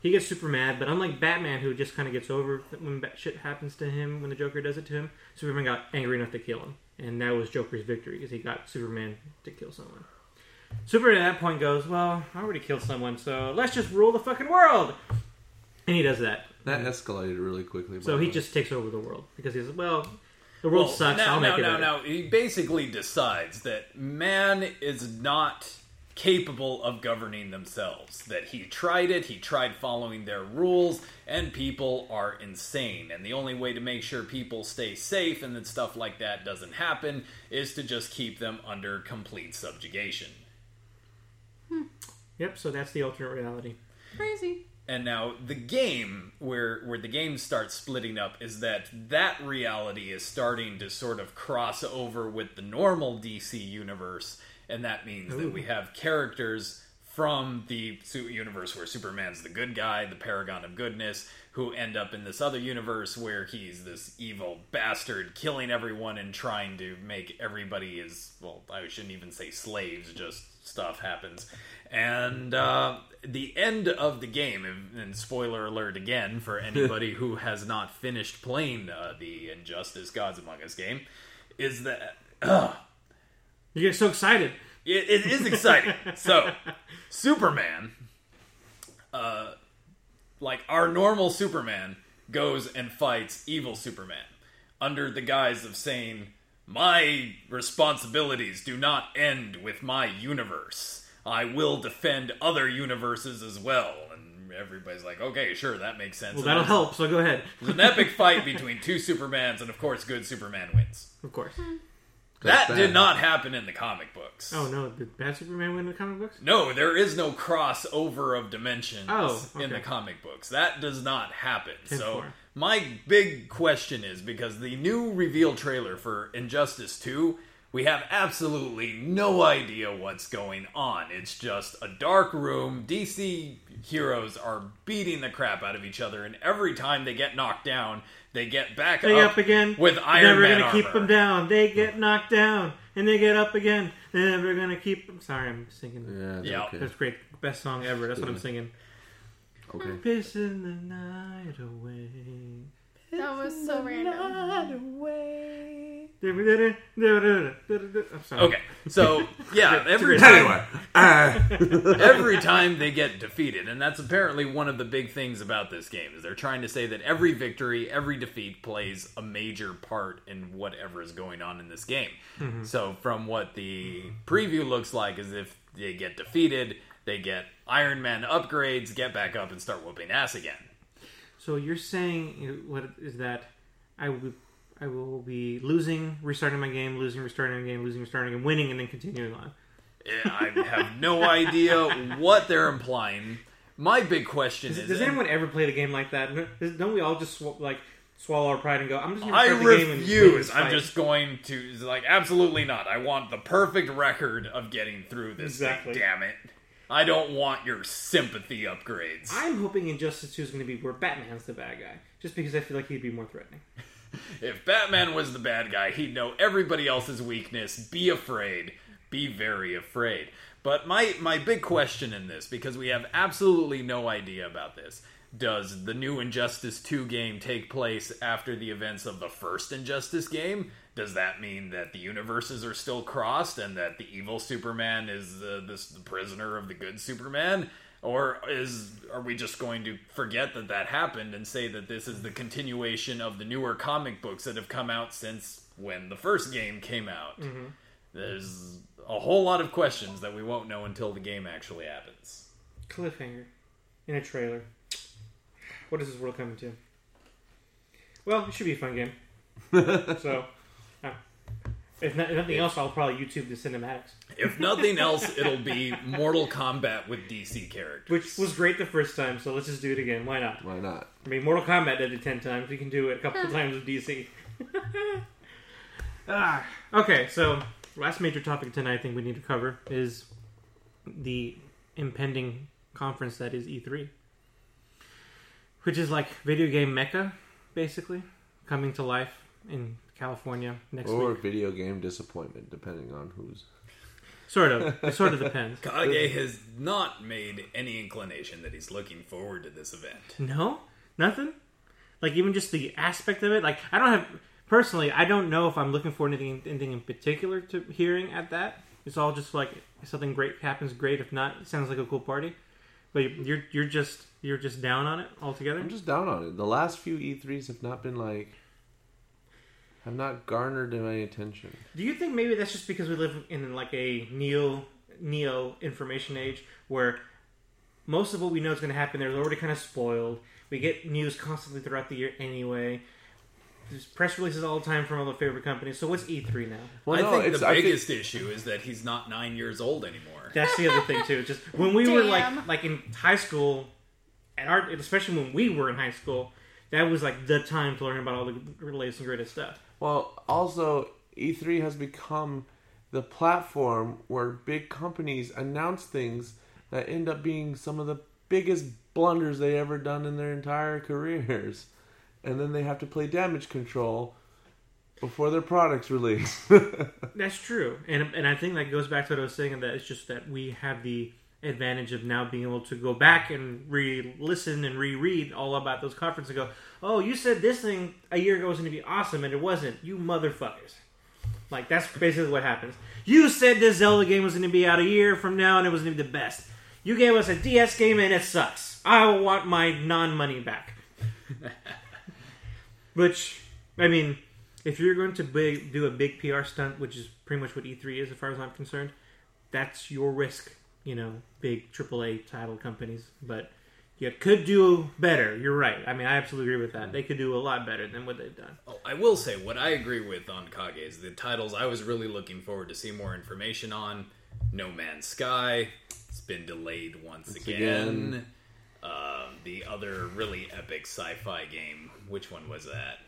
He gets super mad, but unlike Batman, who just kind of gets over when shit happens to him, when the Joker does it to him, Superman got angry enough to kill him. And that was Joker's victory, because he got Superman to kill someone. Superman at that point goes, well, I already killed someone, so let's just rule the fucking world! And he does that. That escalated really quickly. So he just takes over the world, because he's, well... The world well, sucks. Now, I'll make now, it now, now. He basically decides that man is not capable of governing themselves. That he tried it, he tried following their rules, and people are insane. And the only way to make sure people stay safe and that stuff like that doesn't happen is to just keep them under complete subjugation. Hmm. Yep, so that's the alternate reality. Crazy. And now the game, where where the game starts splitting up, is that that reality is starting to sort of cross over with the normal D C universe, and that means Ooh. that we have characters from the universe where Superman's the good guy, the paragon of goodness, who end up in this other universe where he's this evil bastard killing everyone and trying to make everybody his, well, I shouldn't even say slaves, just stuff happens. And uh, the end of the game, and spoiler alert again for anybody who has not finished playing uh, the Injustice Gods Among Us game, is that... Uh, you get so excited. It, it is exciting. So, Superman, uh, like our normal Superman, goes and fights evil Superman under the guise of saying, my responsibilities do not end with my universe. I will defend other universes as well. And everybody's like, okay, sure, that makes sense. Well, that'll and help, so go ahead. It's an epic fight between two Supermans, and of course, good Superman wins. Of course. That bad. Did not happen in the comic books. Oh, no. Did Bad Superman win in the comic books? No, there is no crossover of dimensions oh, okay. in the comic books. That does not happen. ten four. So my big question is, because the new reveal trailer for Injustice two, we have absolutely no idea what's going on. It's just a dark room. D C heroes are beating the crap out of each other, and every time they get knocked down, they get back they up, up again. With Iron Man armor. They're never going to keep them down. They get knocked down, and they get up again. They're never going to keep them. Sorry, I'm singing. Yeah, that's, yeah. Okay. That's great. Best song ever. That's what I'm singing. Okay. I'm pissing the night away. Pissing that was so the random. Night away. I'm sorry. Okay, so yeah, every time, every time they get defeated, and that's apparently one of the big things about this game, is they're trying to say that every victory, every defeat plays a major part in whatever is going on in this game. Mm-hmm. So from what the preview looks like, is if they get defeated, they get Iron Man upgrades, get back up, and start whooping ass again. So you're saying, what is that? I would. I will be losing, restarting my game, losing, restarting my game, losing, restarting my game, winning, and then continuing on. Yeah, I have no idea what they're implying. My big question is... is does anyone ever play a game like that? Don't we all just sw- like swallow our pride and go, I'm just going to play the game and refuse. I'm just going to... like, absolutely not. I want the perfect record of getting through this exactly. thing, damn it. I don't want your sympathy upgrades. I'm hoping Injustice two is going to be where Batman's the bad guy. Just because I feel like he'd be more threatening. If Batman was the bad guy, he'd know everybody else's weakness. Be afraid. Be very afraid. But my, my big question in this, because we have absolutely no idea about this, does the new Injustice two game take place after the events of the first Injustice game? Does that mean that the universes are still crossed and that the evil Superman is uh, this, the prisoner of the good Superman? Or is are we just going to forget that that happened and say that this is the continuation of the newer comic books that have come out since when the first game came out? Mm-hmm. There's a whole lot of questions that we won't know until the game actually happens. Cliffhanger. In a trailer. What is this world coming to? Well, it should be a fun game. So, uh, if, not, if nothing else, I'll probably YouTube the cinematics. If nothing else, it'll be Mortal Kombat with D C characters. Which was great the first time, so let's just do it again. Why not? Why not? I mean, Mortal Kombat did it ten times. We can do it a couple times with D C. ah, okay, so last major topic tonight I think we need to cover is the impending conference that is E three. Which is like video game mecca, basically, coming to life in California next or week. Or video game disappointment, depending on who's... Sort of. It sort of depends. Kage has not made any inclination that he's looking forward to this event. No? Nothing? Like, even just the aspect of it? Like, I don't have... Personally, I don't know if I'm looking forward to anything, anything in particular to hearing at that. It's all just like, if something great happens, great. If not, it sounds like a cool party. But you're you're just you're just down on it altogether? I'm just down on it. The last few E threes have not been like... I've not garnered my attention. Do you think maybe that's just because we live in like a neo neo information age where most of what we know is going to happen there's already kind of spoiled. We get news constantly throughout the year anyway. There's press releases all the time from all the favorite companies. So what's E three now? Well, I no, think the I biggest think... issue is that he's not nine years old anymore. That's the other thing too. Just when we Damn. were like like in high school, at our especially when we were in high school, that was like the time to learn about all the latest and greatest stuff. Well, also, E three has become the platform where big companies announce things that end up being some of the biggest blunders they ever done in their entire careers. And then they have to play damage control before their product's released. That's true. And and I think that goes back to what I was saying, that it's just that we have the advantage of now being able to go back and re-listen and reread all about those conferences and go, oh, you said this thing a year ago was going to be awesome and it wasn't. You motherfuckers. Like, that's basically what happens. You said this Zelda game was going to be out a year from now and it was going to be the best. You gave us a D S game and it sucks. I want my non-money back. Which, I mean, if you're going to big, do a big P R stunt, which is pretty much what E three is as far as I'm concerned, that's your risk. you know, big triple A title companies, but you could do better. You're right. I mean, I absolutely agree with that. They could do a lot better than what they've done. Oh, I will say, what I agree with on Kage is the titles I was really looking forward to see more information on. No Man's Sky. It's been delayed once, once again. again. Uh, the other really epic sci-fi game. Which one was that?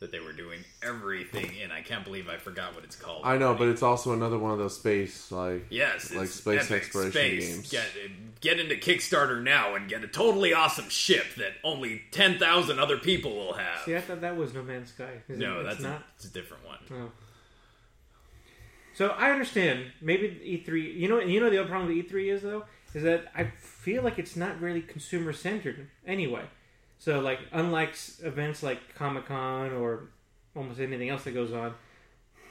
That they were doing everything in. I can't believe I forgot what it's called. I know, but it's also another one of those space, like, yes, like space exploration space. games. Get, get into Kickstarter now and get a totally awesome ship that only ten thousand other people will have. See, I thought that was No Man's Sky. Isn't no, it? that's not. A, it's a different one. Oh. So I understand. Maybe E three. You know, you know the other problem with E three is though is that I feel like it's not really consumer centered anyway. So, like, unlike events like Comic-Con or almost anything else that goes on,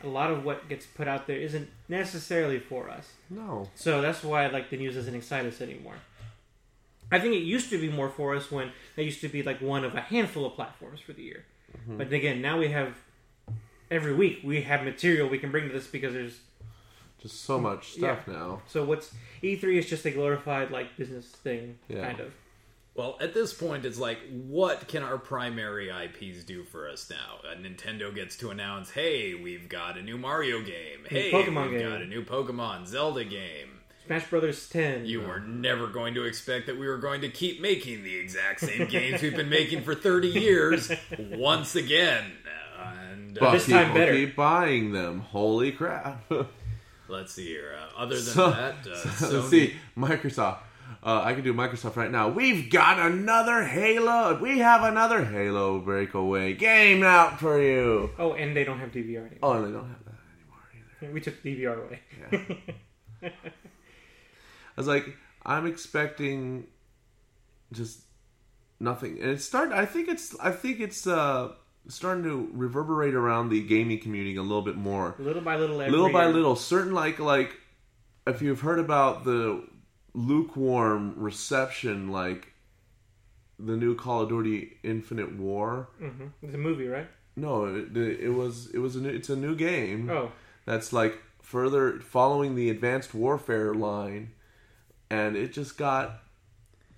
a lot of what gets put out there isn't necessarily for us. No. So that's why, like, the news doesn't excite us anymore. I think it used to be more for us when they used to be, like, one of a handful of platforms for the year. Mm-hmm. But, again, now we have... Every week we have material we can bring to this because there's... Just so much stuff yeah. now. So what's... E three is just a glorified, like, business thing, yeah. kind of. Well, at this point, it's like, what can our primary I Ps do for us now? Uh, Nintendo gets to announce, hey, we've got a new Mario game. New hey, Pokemon we've game. got a new Pokemon, Zelda game. Smash Brothers ten. You were never going to expect that we were going to keep making the exact same games we've been making for thirty years once again. And, uh, but this time better. Keep buying them. Holy crap. Let's see here. Uh, other than so, that, uh, so, let's see. Microsoft. Uh, I can do Microsoft right now. We've got another Halo. We have another Halo Breakaway game out for you. Oh, and they don't have D V R anymore. Oh, and they don't have that anymore either. We took D V R away. Yeah. I was like, I'm expecting just nothing, and it's starting. I think it's. I think it's. Uh, starting to reverberate around the gaming community a little bit more. Little by little. Every little by year. little. Certain like like, if you've heard about the. lukewarm reception, like the new Call of Duty Infinite War. Mm-hmm. It's a movie, right? No, it, it was it was a new, it's a new game. Oh, that's like further following the Advanced Warfare line, and it just got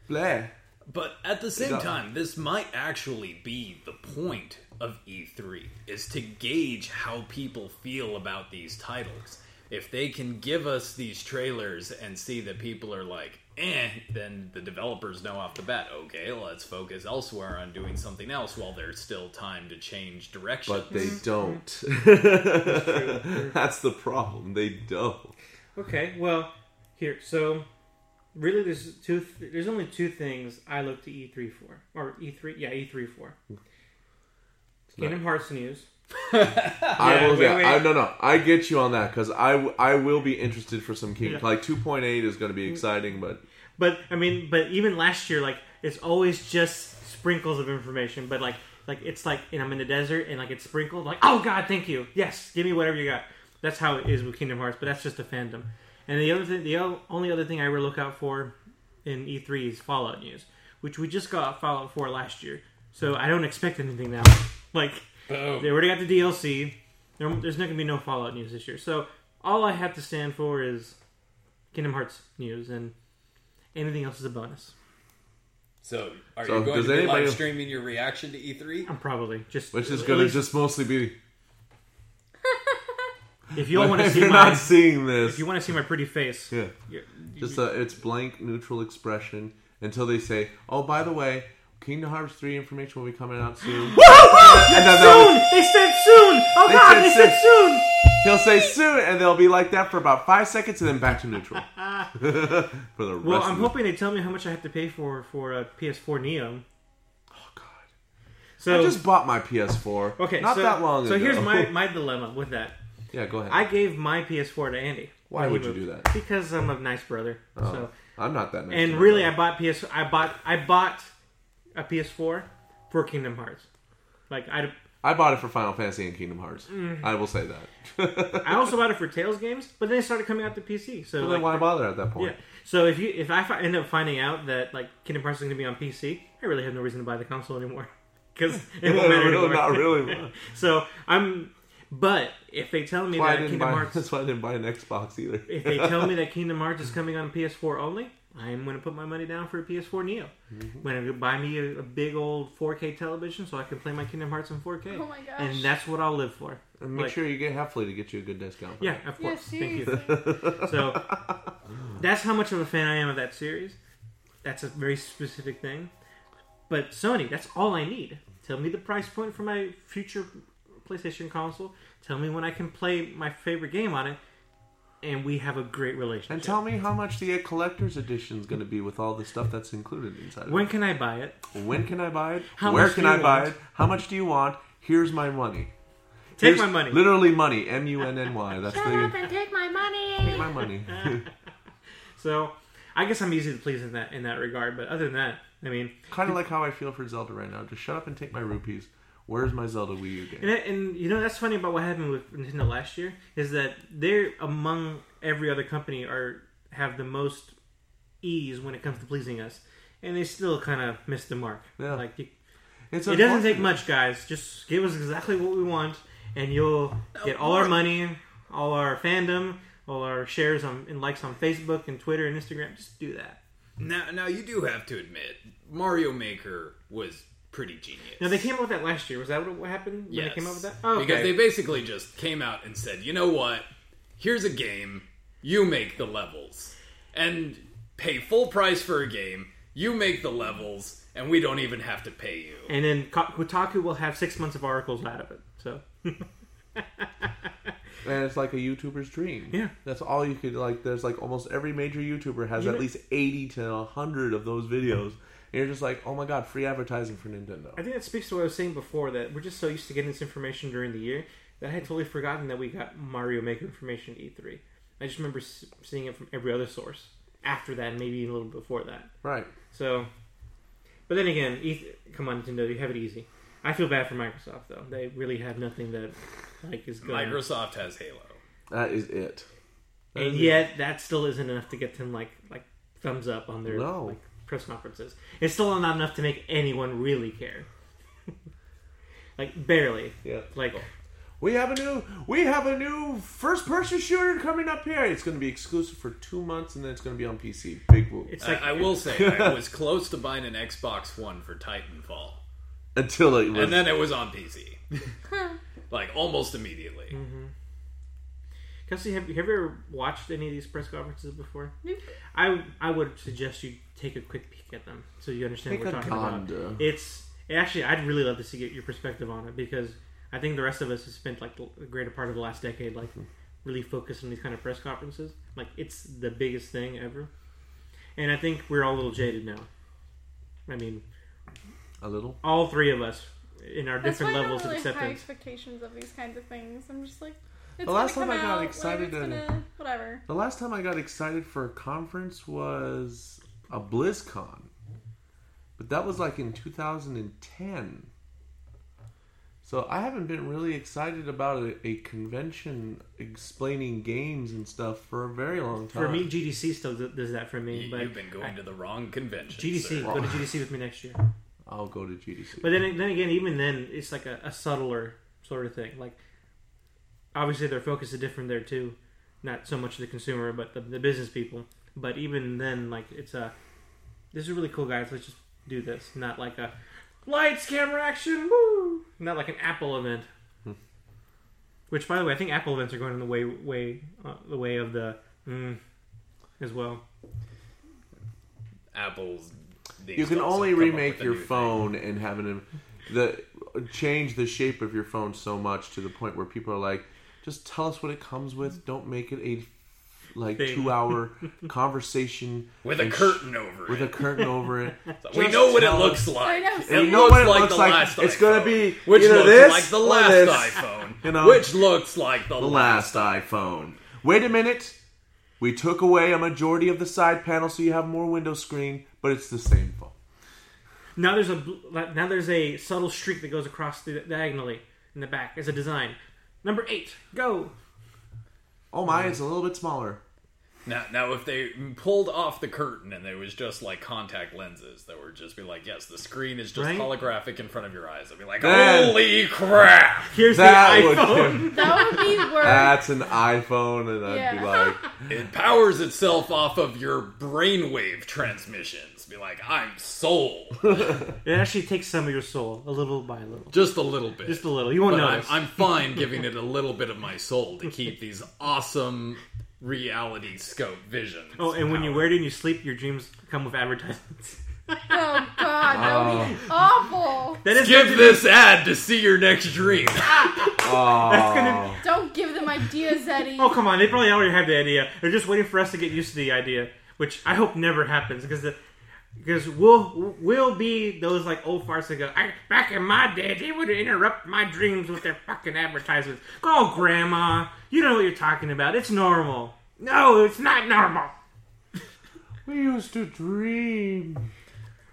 bleh. But at the same time, this might actually be the point of E three is to gauge how people feel about these titles. If they can give us these trailers and see that people are like, eh, then the developers know off the bat, okay, let's focus elsewhere on doing something else while there's still time to change direction. But they don't. That's the problem. They don't. Okay, well, here, so really there's two. Th- there's only two things I look to E three for. Or E three, yeah, E three for. Kingdom Hearts news. I yeah, will. Wait, yeah, wait. I, no, no. I get you on that because I, I will be interested for some King. Yeah. Like two point eight is going to be exciting, but but I mean, but even last year, like it's always just sprinkles of information. But like like it's like, and I'm in the desert and like it's sprinkled. Like, oh God, thank you. Yes, give me whatever you got. That's how it is with Kingdom Hearts. But that's just a fandom. And the other thing, the o- only other thing I ever look out for in E three is Fallout news, which we just got Fallout four last year. So I don't expect anything now. Like. Oh. They already got the D L C. There, there's not going to be no Fallout news this year. So all I have to stand for is Kingdom Hearts news, and anything else is a bonus. So are so you going to be live streaming your reaction to E three? I'm probably just which is going to just mostly be. If you all want to see, you're my, not seeing this. If you want to see my pretty face, yeah, you're, you're, just a, it's blank neutral expression until they say, "Oh, by the way, Kingdom Hearts three information will be coming out soon." Whoa, whoa! And then soon! Be, they said soon! Oh God, they said, they said soon. soon! He'll say soon, and they'll be like that for about five seconds, and then back to neutral. for the rest well, I'm of hoping it. They tell me how much I have to pay for for a P S four Neo. Oh God! So I just bought my P S four. Okay, not so, that long so ago. So here's my, my dilemma with that. Yeah, go ahead. I gave my P S four to Andy. Why would you do that? Because I'm a nice brother. Oh, so I'm not that nice. And brother. really, I bought PS. I bought. I bought. A P S four for Kingdom Hearts. Like I, I bought it for Final Fantasy and Kingdom Hearts. Mm-hmm. I will say that. I also bought it for Tales games, but then it started coming out to P C. So well, like, then why bother at that point? Yeah. So if you if I fi- end up finding out that like Kingdom Hearts is going to be on P C, I really have no reason to buy the console anymore because it won't matter anymore. Not really. So I'm But if they tell me that Kingdom buy, Hearts... That's why I didn't buy an Xbox either. If they tell me that Kingdom Hearts is coming on P S four only, I'm going to put my money down for a P S four Neo. Mm-hmm. I'm going to buy me a, a big old four K television so I can play my Kingdom Hearts in four K. Oh my gosh. And that's what I'll live for. And make like, sure you get Halfway to get you a good discount. For yeah, that. Of course. Yeah, thank you. So, that's how much of a fan I am of that series. That's a very specific thing. But Sony, that's all I need. Tell me the price point for my future PlayStation console. Tell me when I can play my favorite game on it, and we have a great relationship. And tell me how much the collector's edition is going to be with all the stuff that's included inside. When of it. Can I buy it? When can I buy it? How Where can I buy want? It? How much do you want? Here's my money. Take Here's my money. Literally money. M U N N Y. That's Shut the, up and take my money. Take my money. So, I guess I'm easy to please in that in that regard. But other than that, I mean... Kind of like how I feel for Zelda right now. Just shut up and take my rupees. Where's my Zelda Wii U game? And, and you know, that's funny about what happened with Nintendo last year, is that they're among every other company are have the most ease when it comes to pleasing us. And they still kind of missed the mark. Yeah. Like, you, it's it doesn't take much, guys. Just give us exactly what we want, and you'll get all our money, all our fandom, all our shares on, and likes on Facebook and Twitter and Instagram. Just do that. Now, now you do have to admit, Mario Maker was... pretty genius. Now, they came out with that last year. Was that what happened when yes. they came out with that? Oh, okay. Because they basically just came out and said, you know what? Here's a game. You make the levels. And pay full price for a game. You make the levels. And we don't even have to pay you. And then Kotaku will have six months of articles out of it. So... And it's like a YouTuber's dream. Yeah. That's all you could, like, there's like almost every major YouTuber has you at know, least eighty to one hundred of those videos. And you're just like, oh my god, free advertising for Nintendo. I think that speaks to what I was saying before, that we're just so used to getting this information during the year that I had totally forgotten that we got Mario Maker information at E three. I just remember seeing it from every other source after that, and maybe even a little before that. Right. So, but then again, E three, come on Nintendo, you have it easy. I feel bad for Microsoft, though. They really have nothing that like is good. Microsoft has Halo. That is it. That and is yet, it. That still isn't enough to get them like like thumbs up on their no. like, press conferences. It's still not enough to make anyone really care. Like barely. Yeah. Like we have a new we have a new first person shooter coming up here. It's going to be exclusive for two months, and then it's going to be on P C. Big whoop. It's like, I, I will say, I was close to buying an Xbox One for Titanfall. Until it was... And then it was on P C. Like, almost immediately. Mm-hmm. Kelsey, have, have you ever watched any of these press conferences before? Nope. I, I would suggest you take a quick peek at them so you understand take what we're talking Gonda. About. It's... Actually, I'd really love to see get your perspective on it, because I think the rest of us have spent, like, the greater part of the last decade, like, really focused on these kind of press conferences. Like, it's the biggest thing ever. And I think we're all a little jaded now. I mean... A little. All three of us in our That's different why levels I don't really of acceptance. High expectations of these kinds of things. I'm just like, it's the last time I got out, excited, like, it's gonna, whatever. The last time I got excited for a conference was a BlizzCon, but that was like in two thousand ten. So I haven't been really excited about a, a convention explaining games and stuff for a very long time. For me, G D C still does that for me. You, but you've been going I, to the wrong convention. G D C, go to G D C with me next year. I'll go to G D C. But then then again, even then, it's like a, a subtler sort of thing. Like, obviously their focus is different there too. Not so much the consumer, but the, the business people. But even then, like, it's a, this is really cool, guys, let's just do this. Not like a, lights, camera, action, woo! Not like an Apple event. Hmm. Which, by the way, I think Apple events are going in the way, way, uh, the way of the, mm, as well. Apple's... You can only remake your phone thing. And have an the change the shape of your phone so much to the point where people are like, just tell us what it comes with. Don't make it a like thing. two hour conversation with a curtain over with it. With a curtain over it. So we know what it looks like. Know, so and we know what it like looks like. Last it's iPhone, gonna be which either looks this like the last this. iPhone. You know, which looks like the, the last iPhone. iPhone. Wait a minute. We took away a majority of the side panel, so you have more window screen, but it's the same phone. Now there's a now there's a subtle streak that goes across the diagonally in the back as a design. Number eight, go. Oh my, it's a little bit smaller. Now, now, if they pulled off the curtain and there was just, like, contact lenses that would just be like, yes, the screen is just right? holographic in front of your eyes. I'd be like, that, holy crap! Here's that the iPhone. Would, that would be worse. That's an iPhone, and I'd yeah. be like... It powers itself off of your brainwave transmissions. Be like, I'm soul. It actually takes some of your soul, a little by a little. Just a little bit. Just a little. You won't but notice. I'm, I'm fine giving it a little bit of my soul to keep these awesome... reality scope vision. Oh, and now. When you wear it and you sleep, your dreams come with advertisements. Oh God, that would be awful. That is give this be... ad to see your next dream. Oh. That's gonna... Don't give them ideas, Eddie. Oh come on, they probably already have the idea. They're just waiting for us to get used to the idea, which I hope never happens because the. Because we'll, we'll be those, like, old farts that go, I, back in my day, they would interrupt my dreams with their fucking advertisements. Go, Grandma. You know what you're talking about. It's normal. No, it's not normal. We used to dream.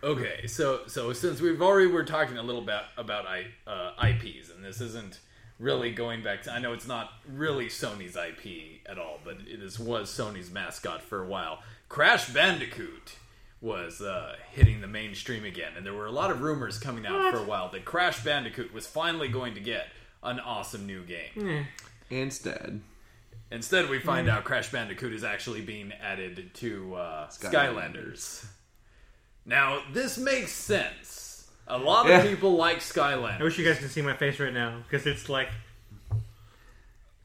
Okay, so so since we've already were talking a little bit about I, uh, I Ps, and this isn't really going back to... I know it's not really Sony's I P at all, but it is, was Sony's mascot for a while. Crash Bandicoot was uh, hitting the mainstream again. And there were a lot of rumors coming out what? for a while that Crash Bandicoot was finally going to get an awesome new game. Mm. Instead. Instead, we find mm. out Crash Bandicoot is actually being added to uh, Skylanders. Skylanders. Now, this makes sense. A lot yeah. of people like Skylanders. I wish you guys could see my face right now, because it's like...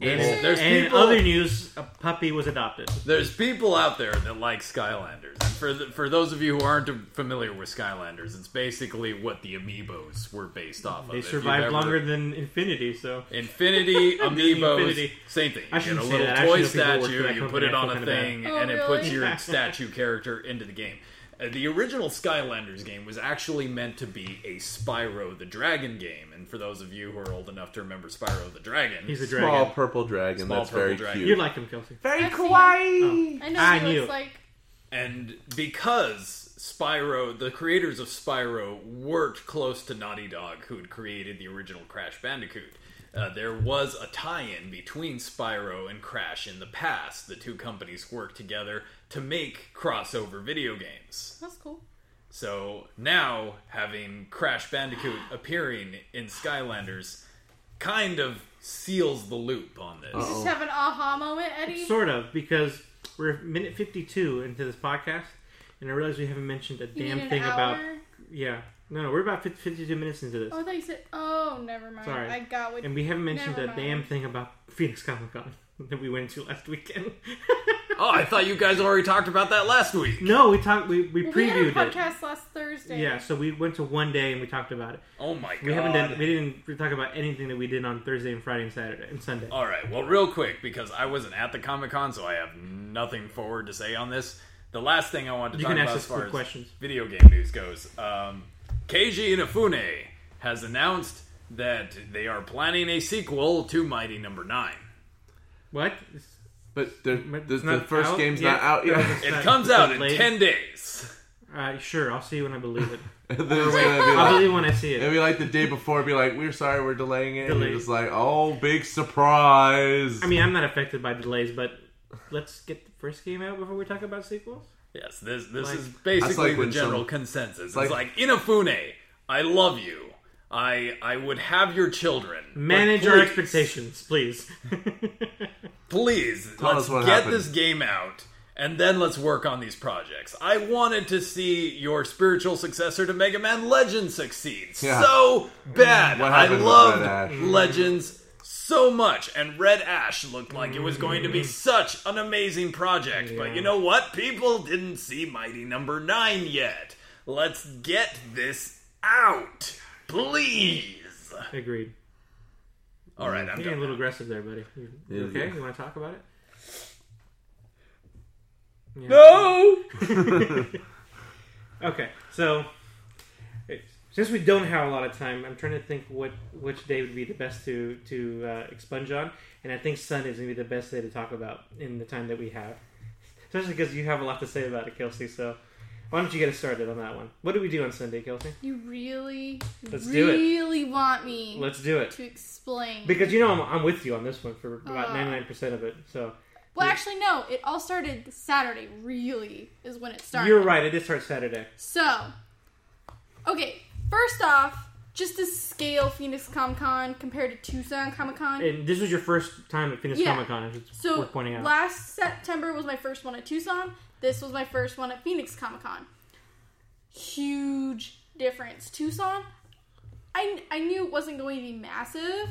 And, and, there's and people, in other news, a puppy was adopted. There's people out there that like Skylanders. And for the, for those of you who aren't familiar with Skylanders, it's basically what the Amiibos were based off of. They survived ever, longer than Infinity, so... Infinity, Amiibos, Infinity. Same thing. You get a little toy statue, you put it on a thing, oh, and really? it puts your statue character into the game. Uh, the original Skylanders game was actually meant to be a Spyro the Dragon game. And for those of you who are old enough to remember Spyro the Dragon... He's a dragon. Small purple dragon. Small That's purple very dragon. Cute. You like him, Kelsey. Very I've kawaii! Oh. I know I what he knew. looks like. And because Spyro... The creators of Spyro worked close to Naughty Dog, who had created the original Crash Bandicoot, uh, there was a tie-in between Spyro and Crash in the past. The two companies worked together to make crossover video games. That's cool. So now, having Crash Bandicoot appearing in Skylanders kind of seals the loop on this. Uh-oh. Did you just have an aha moment, Eddie? Sort of, because we're minute fifty-two into this podcast, and I realize we haven't mentioned a you damn an thing hour? about... Yeah. No, no, we're about fifty-two minutes into this. Oh, I thought you said... Oh, never mind. Sorry. I got what... And we haven't mentioned never a mind. damn thing about Phoenix Comic Con that we went to last weekend. Oh, I thought you guys already talked about that last week. No, we talked. We we well, previewed we had a podcast it. last Thursday. Yeah, so we went to one day and we talked about it. Oh my god, we haven't done. We didn't talk about anything that we did on Thursday and Friday and Saturday and Sunday. All right, well, real quick because I wasn't at the Comic Con, so I have nothing forward to say on this. The last thing I wanted to you talk about as far as questions. video game news goes, um, Keiji Inafune has announced that they are planning a sequel to Mighty Number Nine. What? But the, the first out? game's yeah. not out yet. It comes out in ten days. Uh, sure, I'll see you when I believe it. I'll like, believe when I see it. It'll be like the day before, be like, we're sorry, we're delaying it. Delayed. And you're just like, oh, big surprise. I mean, I'm not affected by delays, but let's get the first game out before we talk about sequels. Yes, this this like, is basically like the general some, consensus. It's like, like, Inafune, I love you. I I would have your children. Manage our expectations, please. Please, Tell let's get happened. this game out, and then let's work on these projects. I wanted to see your spiritual successor to Mega Man Legends succeed yeah. so bad. I loved Legends so much, and Red Ash looked like mm. it was going to be such an amazing project. Yeah. But you know what? People didn't see Mighty Number Nine yet. Let's get this out. Please. Agreed. All right, I'm getting a little aggressive there, buddy. You, you okay? You want to talk about it? Yeah. No. Okay, so since we don't have a lot of time, I'm trying to think what which day would be the best to to uh, expunge on, and I think Sunday is gonna be the best day to talk about in the time that we have, especially because you have a lot to say about it, Kelsey. So. Why don't you get us started on that one? What do we do on Sunday, Kelsey? You really, Let's really do it. want me Let's do it. to explain. Because you know I'm, I'm with you on this one for about uh, ninety-nine percent of it. So Well, actually, no. It all started Saturday, really, is when it started. You're right. It did start Saturday. So, okay. First off, just to scale Phoenix Comic Con compared to Tucson Comic Con. And this was your first time at Phoenix yeah. Comic Con. It's so worth pointing out. Last September was my first one at Tucson. This was my first one at Phoenix Comic Con. Huge difference. Tucson, I, I knew it wasn't going to be massive.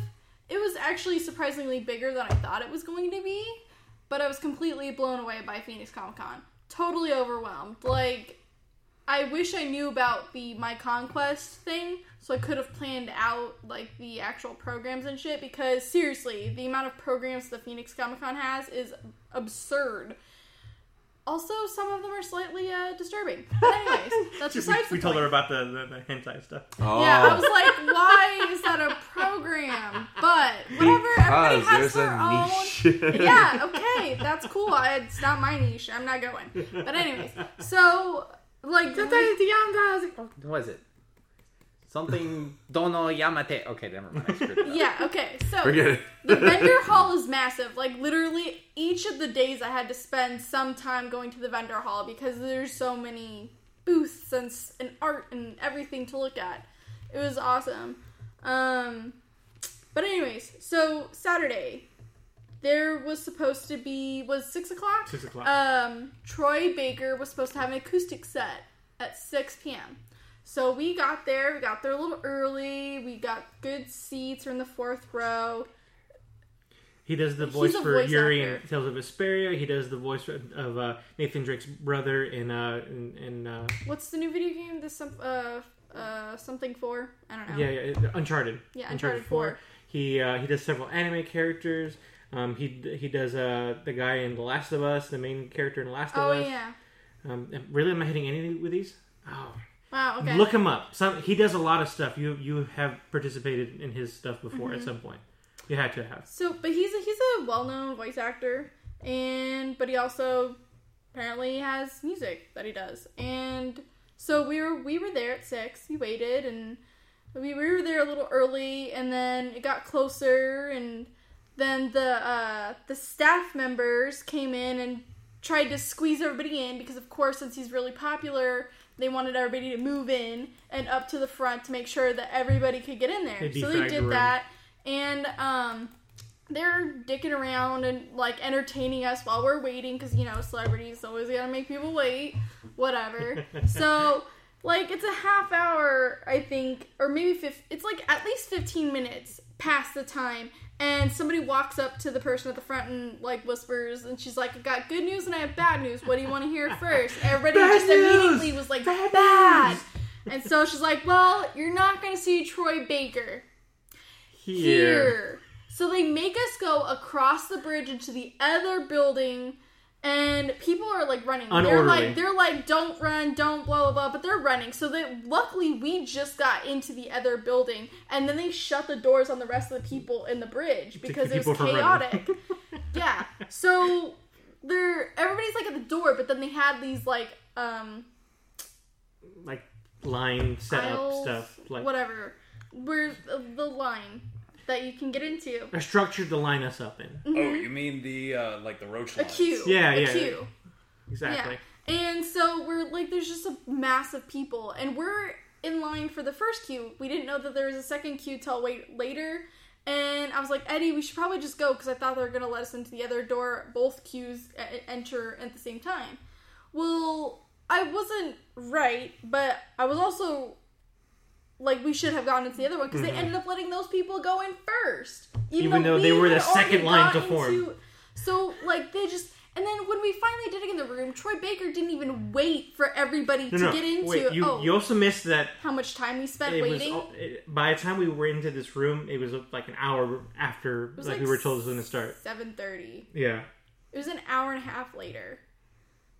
It was actually surprisingly bigger than I thought it was going to be. But I was completely blown away by Phoenix Comic Con. Totally overwhelmed. Like, I wish I knew about the My Conquest thing, so I could have planned out, like, the actual programs and shit, because, seriously, the amount of programs the Phoenix Comic Con has is absurd. Also, some of them are slightly uh, disturbing. But anyways, that's besides the point. We told her about the, the, the hentai stuff. Oh. Yeah, I was like, why is that a program? But whatever, because everybody has their own. Niche. Yeah, okay, that's cool. It's not my niche. I'm not going. But anyways, so, like, what was it? Something Dono Yamate. Okay, never mind. I screwed it up. Yeah, okay. So, the vendor hall is massive. Like, literally, each of the days I had to spend some time going to the vendor hall because there's so many booths and, and art and everything to look at. It was awesome. Um, but anyways, so Saturday, there was supposed to be, was six o'clock? six o'clock. Um, Troy Baker was supposed to have an acoustic set at six p.m. So we got there, we got there a little early, we got good seats, we're in the fourth row. He does the voice for voice Yuri actor. In Tales of Vesperia, he does the voice of uh, Nathan Drake's brother in... Uh, in, in uh... What's the new video game? This uh, uh, something four? I don't know. Yeah, yeah, Uncharted. Yeah, Uncharted, Uncharted four. He uh, he does several anime characters. Um, he he does uh, the guy in The Last of Us, the main character in The Last of Us. Oh, yeah. Um, really, am I hitting anything with these? Oh, wow, okay. Look him up. Some, he does a lot of stuff. You you have participated in his stuff before mm-hmm. at some point. You had to have. So, but he's a, he's a well-known voice actor, and but he also apparently has music that he does. And so we were we were there at six. We waited, and we, we were there a little early, and then it got closer, and then the uh, the staff members came in and tried to squeeze everybody in because, of course, since he's really popular. They wanted everybody to move in and up to the front to make sure that everybody could get in there. They so they did the that. And um, they're dicking around and, like, entertaining us while we're waiting. Because, you know, celebrities always gotta make people wait. Whatever. So, like, it's a half hour, I think. Or maybe fifteen. It's, like, at least fifteen minutes past the time. And somebody walks up to the person at the front and, like, whispers, and she's like, I got good news and I have bad news. What do you want to hear first? Everybody bad just news. Immediately was like, bad. bad. And so she's like, well, you're not going to see Troy Baker here. here. So they make us go across the bridge into the other building, and people are, like, running. Unorderly. They're like, they're like, don't run, don't blah, blah, blah, but they're running. So that luckily we just got into the other building, and then they shut the doors on the rest of the people in the bridge because it was chaotic. Yeah. So they're everybody's, like, at the door, but then they had these, like, um... like, line setup stuff. Like whatever. Where's the line that you can get into. I structured the line us up in. Mm-hmm. Oh, you mean the, uh, like, the roach line. A queue. Yeah, a yeah. A queue. Exactly. Yeah. And so we're, like, there's just a mass of people. And we're in line for the first queue. We didn't know that there was a second queue till wait later. And I was like, Eddie, we should probably just go because I thought they were going to let us into the other door. Both queues enter at the same time. Well, I wasn't right, but I was also... like, we should have gone into the other one, because mm-hmm. they ended up letting those people go in first. Even, even though, though they were the second line to form. Into, so, like, they just... And then when we finally did it in the room, Troy Baker didn't even wait for everybody no, to no, get into... Wait, you, oh, you also missed that... How much time we spent waiting? Was, it, by the time we were into this room, it was like an hour after like, like we were told it was going to start. seven thirty. Yeah. It was an hour and a half later.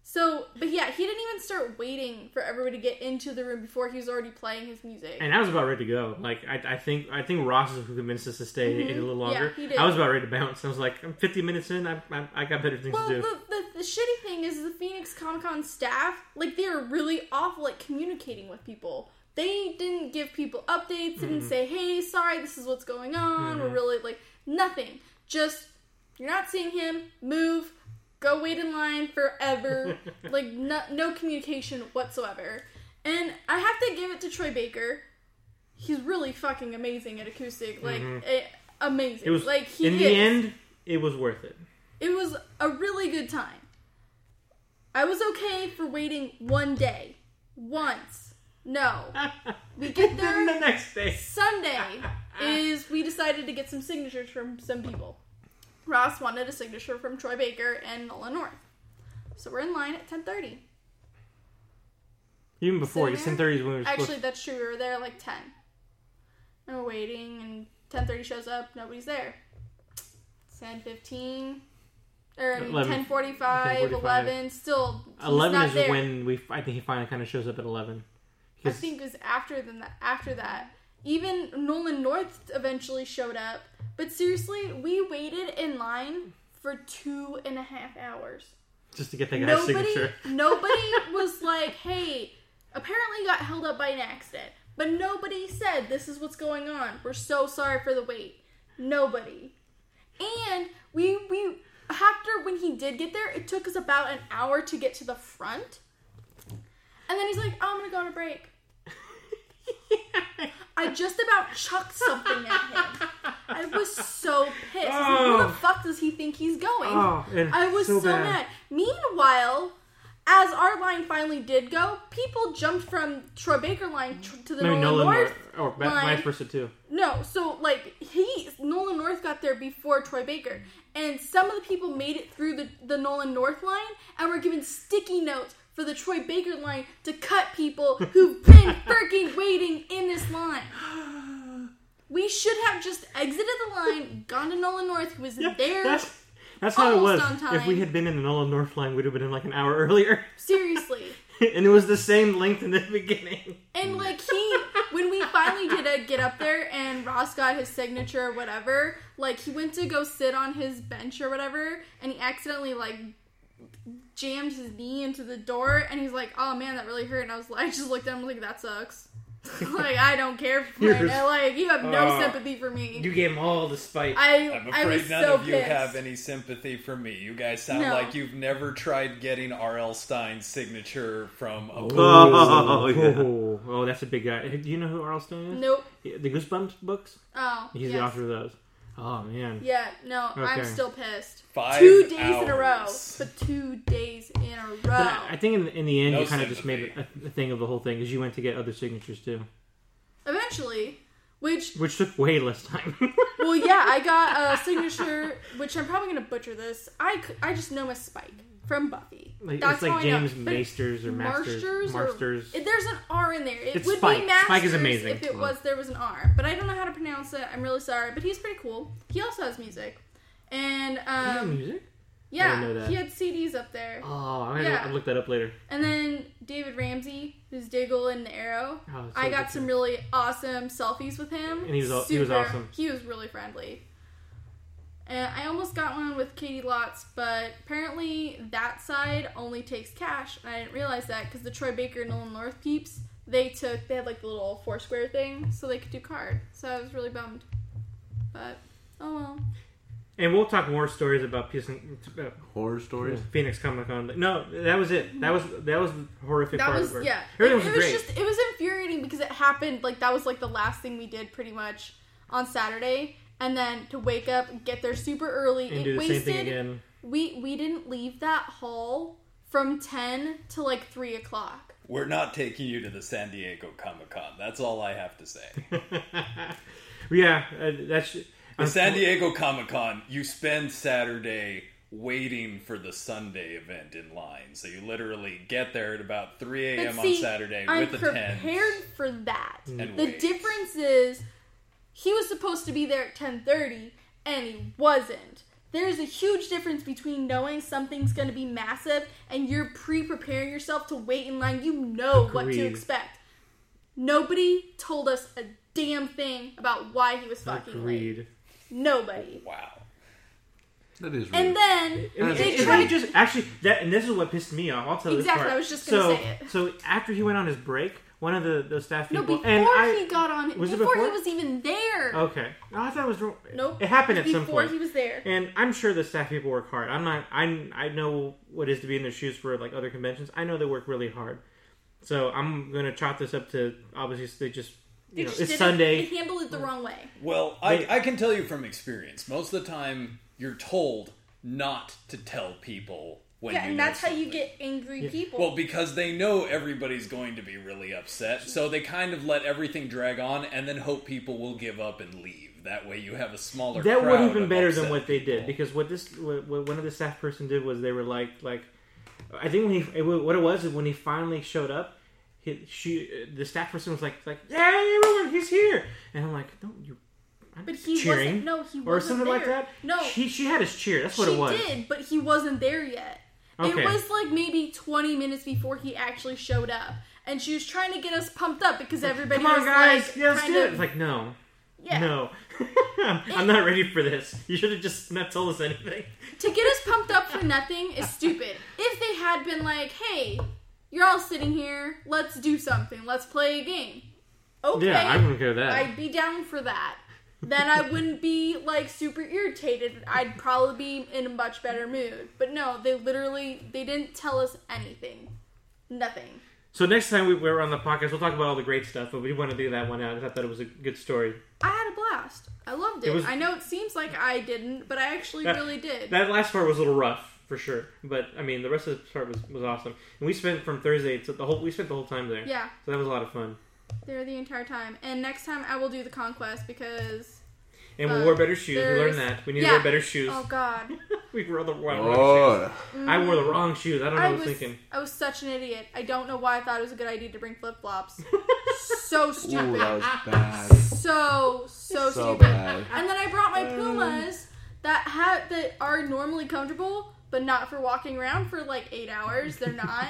So, but yeah, he didn't even start waiting for everybody to get into the room before he was already playing his music. And I was about ready to go. Like, I, I think I think Ross is who convinced us to stay mm-hmm. a little longer. Yeah, he did. I was about ready to bounce. I was like, I'm fifty minutes in. I I, I got better things well, to do. Well, the, the, the shitty thing is the Phoenix Comic Con staff, like, they are really awful at communicating with people. They didn't give people updates. Didn't mm-hmm. say, hey, sorry, this is what's going on. Mm-hmm. We're really, like, nothing. Just, you're not seeing him. Move. Go wait in line forever. Like, no, no communication whatsoever. And I have to give it to Troy Baker. He's really fucking amazing at acoustic. Like, mm-hmm. it, amazing. It was, like, he in is. the end, it was worth it. It was a really good time. I was okay for waiting one day. Once. No. We get there. The next day. Sunday is we decided to get some signatures from some people. Ross wanted a signature from Troy Baker and Nolan North. So we're in line at ten thirty. Even before, it's ten thirty is when we were supposed to... Actually, that's true. We were there like ten. And we're waiting, and ten thirty shows up. Nobody's there. ten fifteen... Or ten forty-five, eleven, still eleven is there. When we I think he finally kind of shows up at eleven. I think it was after than that after that. Even Nolan North eventually showed up. But seriously, we waited in line for two and a half hours. Just to get that guy's nobody, signature. Nobody was like, hey, apparently got held up by an accident. But nobody said this is what's going on. We're so sorry for the wait. Nobody. And we we After, when he did get there, it took us about an hour to get to the front. And then he's like, oh, I'm going to go on a break. Yeah. I just about chucked something at him. I was so pissed. Oh. I was like, where the fuck does he think he's going? Oh, I was so, so mad. Meanwhile, as our line finally did go, people jumped from Troy Baker line tr- to the Maybe Nolan North or, or vice versa too. No, so like he Nolan North got there before Troy Baker, and some of the people made it through the, the Nolan North line and were given sticky notes for the Troy Baker line to cut people who've been freaking waiting in this line. We should have just exited the line, gone to Nolan North, who was yeah, there. That's- That's how Almost it was. If we had been in the Nolan North line, we'd have been in like an hour earlier. Seriously. And it was the same length in the beginning. And like he, when we finally did a get up there and Ross got his signature or whatever, like he went to go sit on his bench or whatever, and he accidentally like jammed his knee into the door, and he's like, oh man, that really hurt. And I was like, I just looked at him like, that sucks. Like, I don't care for you. Like, you have no uh, sympathy for me. You gave him all the spite. I, I'm afraid I was none so of pissed. You have any sympathy for me. You guys sound no. like you've never tried getting R L. Stein's signature from a book. Oh, oh, oh, oh, yeah. oh, that's a big guy. Do you know who R L. Stein is? Nope. The Goosebumps books? Oh, He's yes. the author of those. Oh, man. Yeah, no, okay. I'm still pissed. Five Two days hours. in a row. But two days in a row. But I think in, in the end, no you kind sympathy. of just made a, a thing of the whole thing, because you went to get other signatures, too. Eventually, which... Which took way less time. Well, yeah, I got a signature, which I'm probably going to butcher this. I, I just know as Spike from Buffy. Like, That's it's like James Maesters or Masters. Marsters. Marsters. Or, there's an R in there. It it's would Spike. be Masters Spike is amazing. If it was, there was an R. But I don't know how to pronounce it. I'm really sorry. But he's pretty cool. He also has music. And, um... You know music? Yeah. I didn't know that. He had C Ds up there. Oh, I'm yeah. going to look that up later. And then David Ramsey, who's Diggle in the Arrow. Oh, so I got some too. really awesome selfies with him. And he was, Super, he was awesome. He was really friendly. And I almost got one with Katie Lotz, but apparently that side only takes cash. And I didn't realize that because the Troy Baker and Nolan North peeps, they took, they had like the little four square thing so they could do card. So I was really bummed. But, oh well. And we'll talk more stories about horror stories. Phoenix Comic Con. No, that was it. That was that was the horrific that part. Was, of it. Yeah, everything it, was, it was great. Just, it was infuriating because it happened like that was like the last thing we did pretty much on Saturday, and then to wake up, get there super early, and it do the wasted. Same thing again. We we didn't leave that hall from ten to like three o'clock. We're not taking you to the San Diego Comic Con. That's all I have to say. Yeah, uh, that's. The San Diego Comic-Con, you spend Saturday waiting for the Sunday event in line. So you literally get there at about three a.m. See, on Saturday I'm with the tent. I'm prepared for that. And the wait. difference is he was supposed to be there at ten thirty and he wasn't. There's a huge difference between knowing something's going to be massive and you're pre-preparing yourself to wait in line. You know Agreed. what to expect. Nobody told us a damn thing about why he was fucking Agreed. late. Nobody. Oh, wow. That is rude. And then and they it, tried it, just actually that and this is what pissed me off. I'll tell you. Exactly, this part. I was just gonna so, say it. So after he went on his break, one of the, the staff people. No, before and I, he got on, was before, it before he was even there. Okay, no, I thought it was. Nope, it happened it at some point before he was there. And I'm sure the staff people work hard. I'm not. I I know what it is to be in their shoes for like other conventions. I know they work really hard. So I'm gonna chop this up to obviously they just. You know, it's Sunday. They handled it the wrong way. Well, I, I can tell you from experience, most of the time you're told not to tell people when yeah, you Yeah, and that's something. How you get angry yeah. people. Well, because they know everybody's going to be really upset, so they kind of let everything drag on and then hope people will give up and leave. That way you have a smaller that crowd. That would have been better than what people. They did, because what this what, what one of the staff person did was they were like, like I think when he, what it was is when he finally showed up, He, she, the staff person was like, like, yeah, everyone, he's here, and I'm like, no, you, I'm but he cheering, wasn't, no, he wasn't or something there. Like that. No, she, she had his cheer. That's what she it was. She did, but he wasn't there yet. Okay. It was like maybe twenty minutes before he actually showed up, and she was trying to get us pumped up because like, everybody. Come on, was guys, like, yeah, let's do it. Of, like, no, yeah, no, I'm not ready for this. You should have just not told us anything. To get us pumped up for nothing is stupid. If they had been like, hey. You're all sitting here. Let's do something. Let's play a game. Okay. Yeah, I wouldn't go that. I'd be down for that. Then I wouldn't be, like, super irritated. I'd probably be in a much better mood. But no, they literally, they didn't tell us anything. Nothing. So next time we, we're on the podcast, we'll talk about all the great stuff, but we want to do that one out because I thought it was a good story. I had a blast. I loved it. it was, I know it seems like I didn't, but I actually that, really did. That last part was a little rough. For sure, but I mean, the rest of the part was, was awesome, and we spent from Thursday to the whole we spent the whole time there. Yeah, so that was a lot of fun. There the entire time, and next time I will do the conquest because. And um, we wore better shoes. There's... We learned that we need yeah. to wear better shoes. Oh God. we wore the wrong oh. shoes. Mm. I wore the wrong shoes. I don't know I what I was thinking. I was such an idiot. I don't know why I thought it was a good idea to bring flip flops. so stupid. Ooh, that was bad. So so, so stupid. Bad. And then I brought my Pumas that ha- that are normally comfortable. But not for walking around for like eight hours. They're not.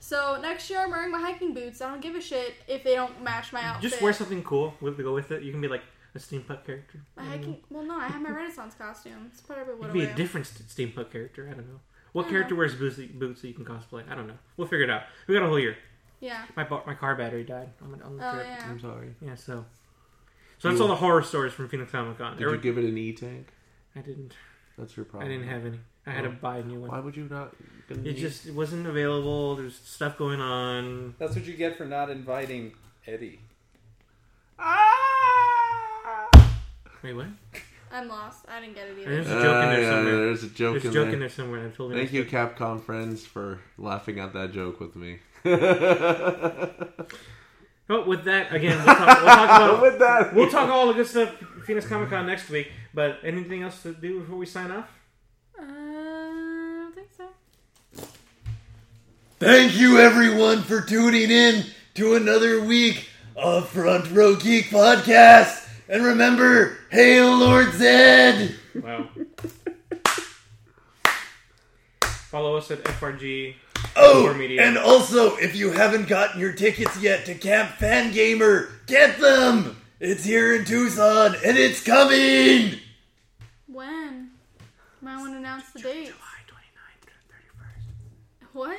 So next year I'm wearing my hiking boots. I don't give a shit if they don't match my outfit. Just wear something cool to go with it. You can be like a steampunk character. My hiking. Well, no, I have my Renaissance costume. It's probably what I wear. You can be a different steampunk character. I don't know. What don't character know. Wears boots that, boots that you can cosplay? I don't know. We'll figure it out. We got a whole year. Yeah. My my car battery died on the, on the oh, trip. Yeah. I'm sorry. Yeah. So. So that's all the horror stories from Phoenix Comic Con. Did there you were... give it an E-tank? I didn't. That's your problem. I didn't have any. I had to buy a new one. Why would you not? It need... just it wasn't available. There's stuff going on. That's what you get for not inviting Eddie. Ah! Wait, what? I'm lost. I didn't get it either. There's a joke uh, in there yeah, somewhere. There's a joke, there's in, joke there. in there somewhere. I'm totally Thank you, it. Capcom friends, for laughing at that joke with me. Oh, with that, again, we'll talk, we'll talk about with that. We'll talk all the good stuff Phoenix Comic Con next week. But anything else to do before we sign off? Thank you, everyone, for tuning in to another week of Front Row Geek Podcast. And remember, hail Lord Zed! Wow. Follow us at F R G. Oh, Media. And also, if you haven't gotten your tickets yet to Camp Fan Gamer, get them! It's here in Tucson, and it's coming! When? Might want to announce the date. July twenty-ninth through thirty-first. What?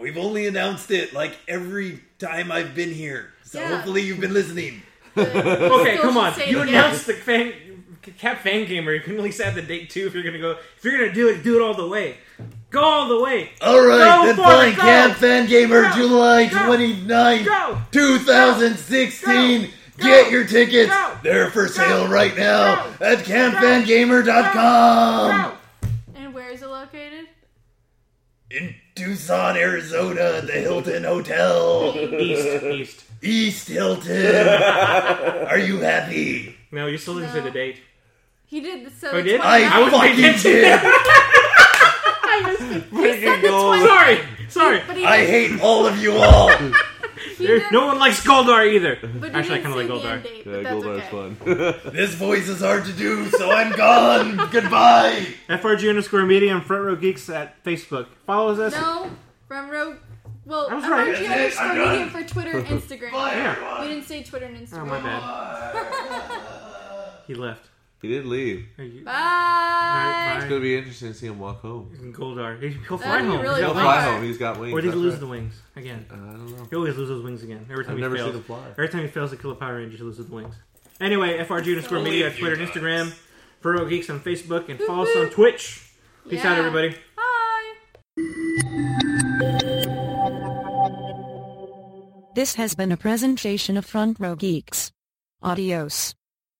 We've only announced it like every time I've been here, so yeah. Hopefully you've been listening. Okay, come on. You announced the fan, Cap Fan Gamer. You can at least add the date too if you're gonna go. If you're gonna do it, do it all the way. Go all the way. All right, then fine. Cap Fan Gamer, go. July twenty-ninth, twenty sixteen. Go. Get your tickets. Go. They're for sale go. Right now go. At Cap Fan Gamer dot com. Go. And where is it located? In Tucson, Arizona, the Hilton Hotel. East, East. East Hilton. Are you happy? No, you still didn't no. say the date. He did. So oh, did? I, I fucking did. did. I missed it. He said the twentieth. Sorry, sorry. He, he I hate all of you all. No one likes Goldar either. But actually, I kind of like Goldar. Date, yeah, Goldar's okay. fun. This voice is hard to do, so I'm gone. Goodbye. F R G underscore media and Front Row Geeks at Facebook. Follow us. No, Front Row. Well, F R G right. underscore media for Twitter and Instagram. Bye, yeah. We didn't say Twitter and Instagram. Oh, my bad. He left. He did leave. You, bye. Bye. It's going to be interesting to see him walk home. He's in Goldar. He'll fly home. Really He'll fly home. He's got wings. Or did he lose right. the wings again? Uh, I don't know. He always loses wings again. Every time I've he never fails. Seen him fly. Every time he fails to kill a Power Ranger, he loses the wings. Anyway, F R G underscore media on Twitter and Instagram. Front Row Geeks on Facebook. And boop, follow boop. us on Twitch. Peace yeah. out, everybody. Bye. This has been a presentation of Front Row Geeks. Adios.